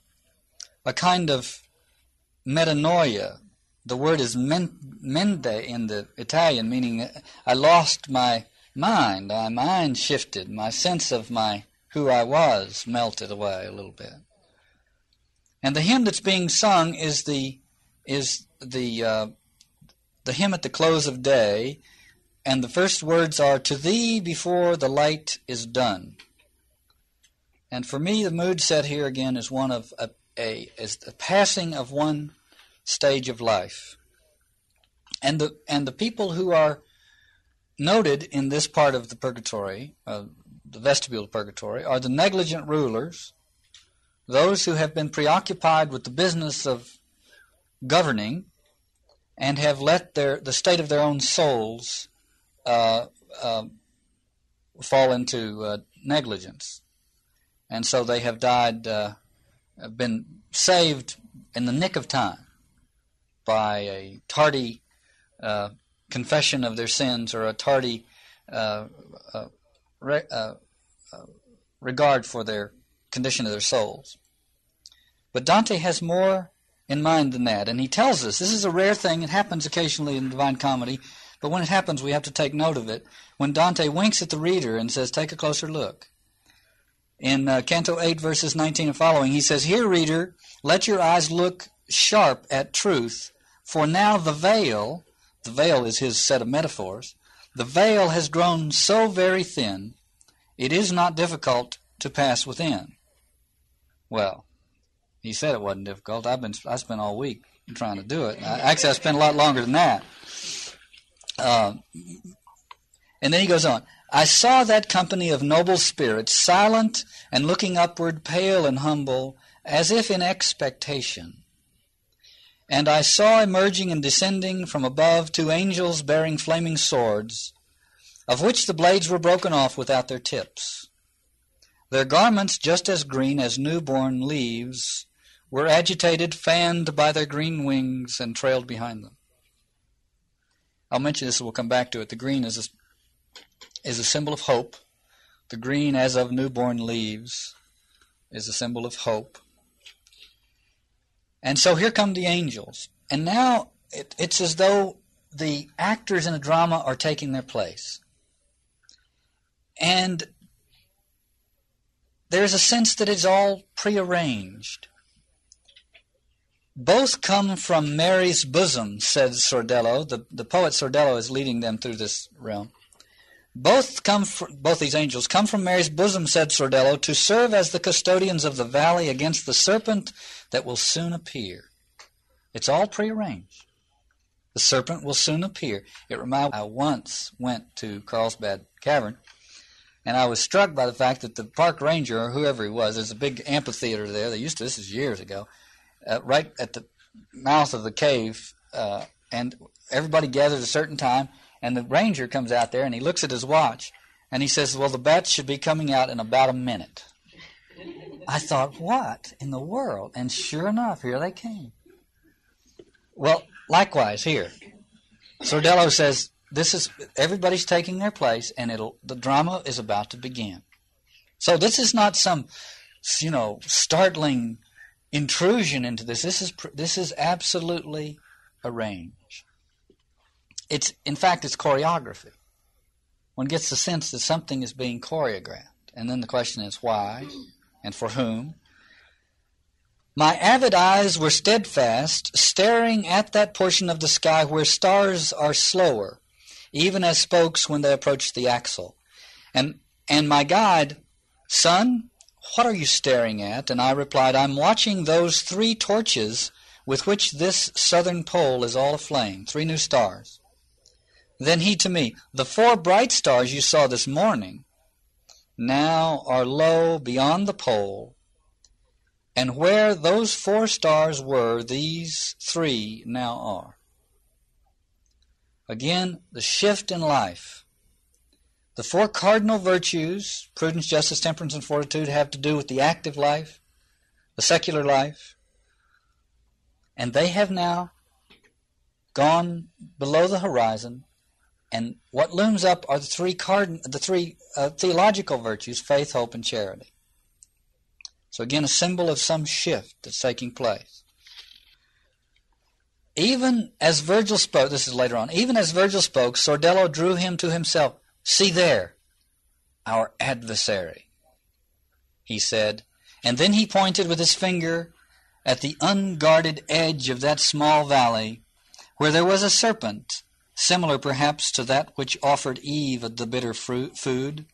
a kind of metanoia. The word is men, mende in the Italian, meaning I lost my mind, my mind shifted, my sense of my who I was melted away a little bit. And the hymn that's being sung is the is the uh, the hymn at the close of day. And the first words are, to thee before the light is done. And for me, the mood set here again is one of a, a is the passing of one stage of life. And the and the people who are noted in this part of the purgatory, uh, the vestibule of purgatory, are the negligent rulers, those who have been preoccupied with the business of governing, and have let their the state of their own souls Uh, uh, fall into uh, negligence, and so they have died, uh, have been saved in the nick of time by a tardy uh, confession of their sins, or a tardy uh, uh, re- uh, uh, regard for their condition of their souls. But Dante has more in mind than that, and he tells us this is a rare thing. It happens occasionally in the Divine Comedy. But when it happens, we have to take note of it. When Dante winks at the reader and says, take a closer look. In uh, Canto eight, verses nineteen and following, he says, here, reader, let your eyes look sharp at truth, for now the veil, the veil is his set of metaphors, the veil has grown so very thin, it is not difficult to pass within. Well, he said it wasn't difficult. I've been, I spent all week trying to do it. I, actually, I spent a lot longer than that. Uh, and then he goes on, I saw that company of noble spirits, silent and looking upward, pale and humble, as if in expectation. And I saw emerging and descending from above two angels bearing flaming swords, of which the blades were broken off without their tips. Their garments, just as green as newborn leaves, were agitated, fanned by their green wings, and trailed behind them. I'll mention this, we'll come back to it. The green is a, is a symbol of hope. The green, as of newborn leaves, is a symbol of hope. And so here come the angels. And now it, it's as though the actors in a drama are taking their place. And there's a sense that it's all prearranged. Both come from Mary's bosom, says Sordello. The, the poet Sordello is leading them through this realm. Both come, fr- both these angels come from Mary's bosom, said Sordello, to serve as the custodians of the valley against the serpent that will soon appear. It's all prearranged. The serpent will soon appear. It reminds me, I once went to Carlsbad Cavern, and I was struck by the fact that the park ranger, or whoever he was, there's a big amphitheater there. They used to, this is years ago, uh, right at the mouth of the cave, uh, and everybody gathers a certain time, and the ranger comes out there, and he looks at his watch, and he says, well, the bats should be coming out in about a minute. I thought, what in the world? And sure enough, here they came. Well, likewise here. Sordello says, this is, everybody's taking their place, and it'll, the drama is about to begin. So this is not some, you know, startling intrusion into this. This is, this is absolutely arranged. It's, in fact, it's choreography. One gets the sense that something is being choreographed. And then the question is why and for whom? My avid eyes were steadfast, staring at that portion of the sky where stars are slower, even as spokes when they approach the axle. And and my guide, son, what are you staring at? And I replied, I'm watching those three torches with which this southern pole is all aflame, three new stars. Then he to me, the four bright stars you saw this morning now are low beyond the pole, and where those four stars were, these three now are. Again, the shift in life. The four cardinal virtues, prudence, justice, temperance, and fortitude, have to do with the active life, the secular life, and they have now gone below the horizon. And what looms up are the three cardinal, the three uh, theological virtues, faith, hope, and charity. So again, a symbol of some shift that's taking place. Even as Virgil spoke, this is later on, even as Virgil spoke, Sordello drew him to himself. See there, our adversary, he said. And then he pointed with his finger at the unguarded edge of that small valley where there was a serpent, similar perhaps to that which offered Eve the bitter fruit food.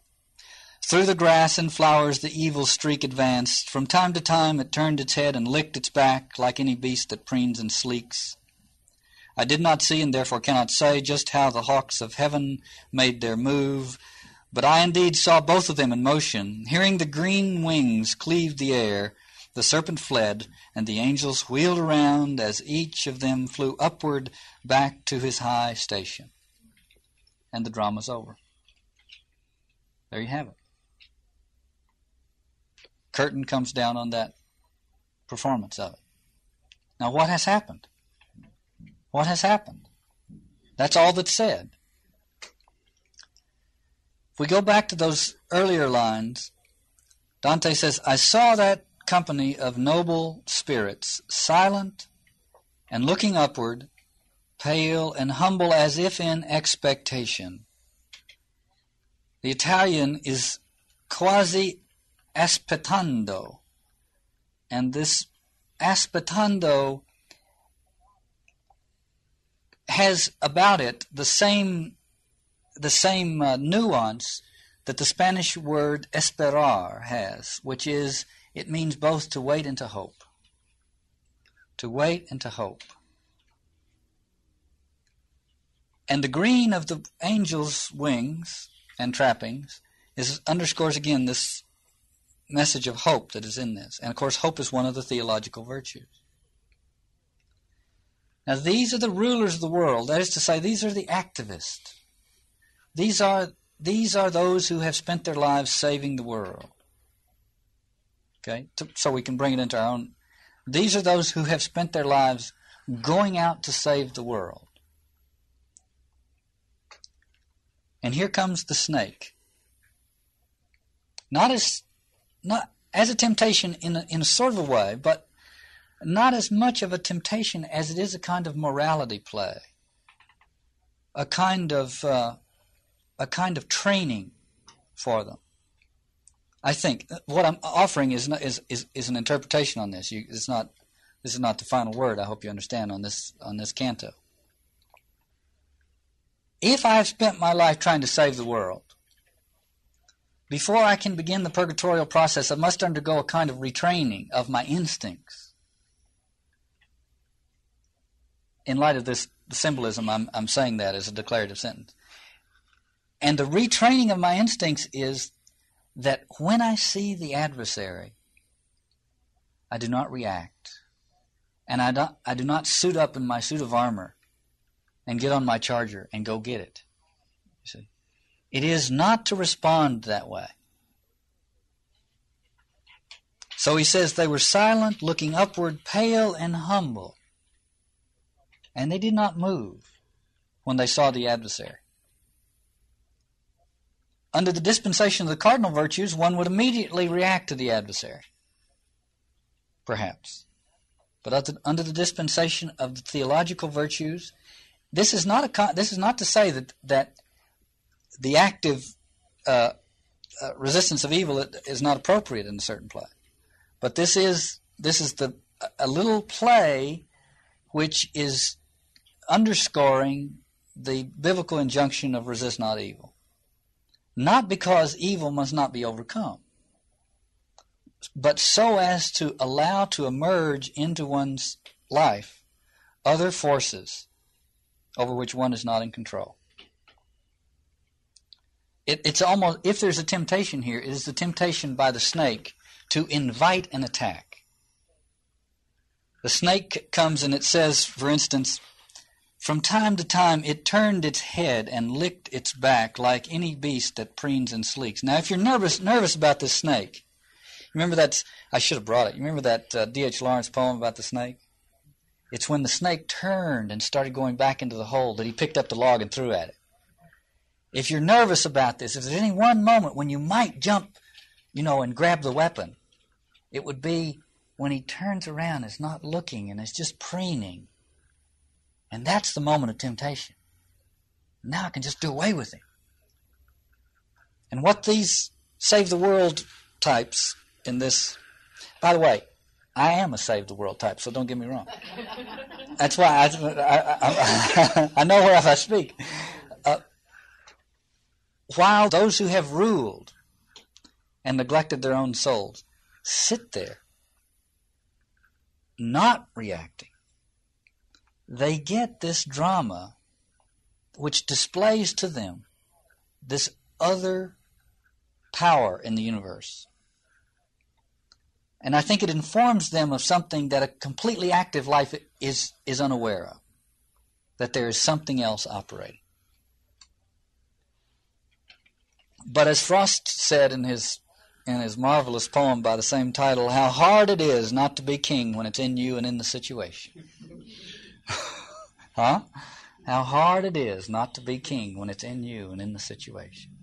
Through the grass and flowers the evil streak advanced. From time to time it turned its head and licked its back like any beast that preens and sleeks. I did not see and therefore cannot say just how the hawks of heaven made their move, but I indeed saw both of them in motion. Hearing the green wings cleave the air, the serpent fled, and the angels wheeled around as each of them flew upward back to his high station. And the drama's over. There you have it. Curtain comes down on that performance of it. Now what has happened? What has happened? That's all that's said. If we go back to those earlier lines, Dante says, I saw that company of noble spirits, silent and looking upward, pale and humble as if in expectation. The Italian is quasi aspettando, and this aspettando has about it the same the same uh, nuance that the Spanish word esperar has, which is, it means both to wait and to hope. To wait and to hope. And the green of the angel's wings and trappings is, underscores again this message of hope that is in this. And of course, hope is one of the theological virtues. Now, these are the rulers of the world. That is to say, these are the activists. These are, these are those who have spent their lives saving the world. Okay, so we can bring it into our own. These are those who have spent their lives going out to save the world. And here comes the snake. Not as, not as a temptation in a, in a sort of a way, but not as much of a temptation as it is a kind of morality play, a kind of uh, a kind of training for them. I think what I'm offering is not, is, is is an interpretation on this. You, it's not. This is not the final word. I hope you understand on this on this canto. If I have spent my life trying to save the world, before I can begin the purgatorial process, I must undergo a kind of retraining of my instincts. In light of this the symbolism I'm, I'm saying that as a declarative sentence. And the retraining of my instincts is that when I see the adversary, I do not react, and I do, I do not suit up in my suit of armor and get on my charger and go get it. You see, it is not to respond that way. So he says they were silent, looking upward, pale and humble, and they did not move when they saw the adversary. Under the dispensation of the cardinal virtues, one would immediately react to the adversary, perhaps. But under the dispensation of the theological virtues, this is not a this is not to say that that the active uh, uh, resistance of evil is not appropriate in a certain play, but this is this is the a little play which is underscoring the biblical injunction of resist not evil, not because evil must not be overcome, but so as to allow to emerge into one's life other forces over which one is not in control. It, it's almost, if there's a temptation here, it is the temptation by the snake to invite an attack. The snake comes and it says, for instance, from time to time it turned its head and licked its back like any beast that preens and sleeks. Now if you're nervous, nervous about this snake, remember that, I should have brought it. You remember that uh, D H Lawrence poem about the snake? It's when the snake turned and started going back into the hole that he picked up the log and threw at it. If you're nervous about this, if there's any one moment when you might jump, you know, and grab the weapon, it would be when he turns around, is not looking, and is just preening. And that's the moment of temptation. Now I can just do away with him. And what these save the world types in this, by the way, I am a save the world type, so don't get me wrong. That's why I I, I, I know where I speak. Uh, while those who have ruled and neglected their own souls sit there, not reacting, they get this drama, which displays to them this other power in the universe. And I think it informs them of something that a completely active life is, is unaware of, that there is something else operating. But as Frost said in his, in his marvelous poem by the same title, how hard it is not to be king when it's in you and in the situation. Huh? How hard it is not to be king when it's in you and in the situation.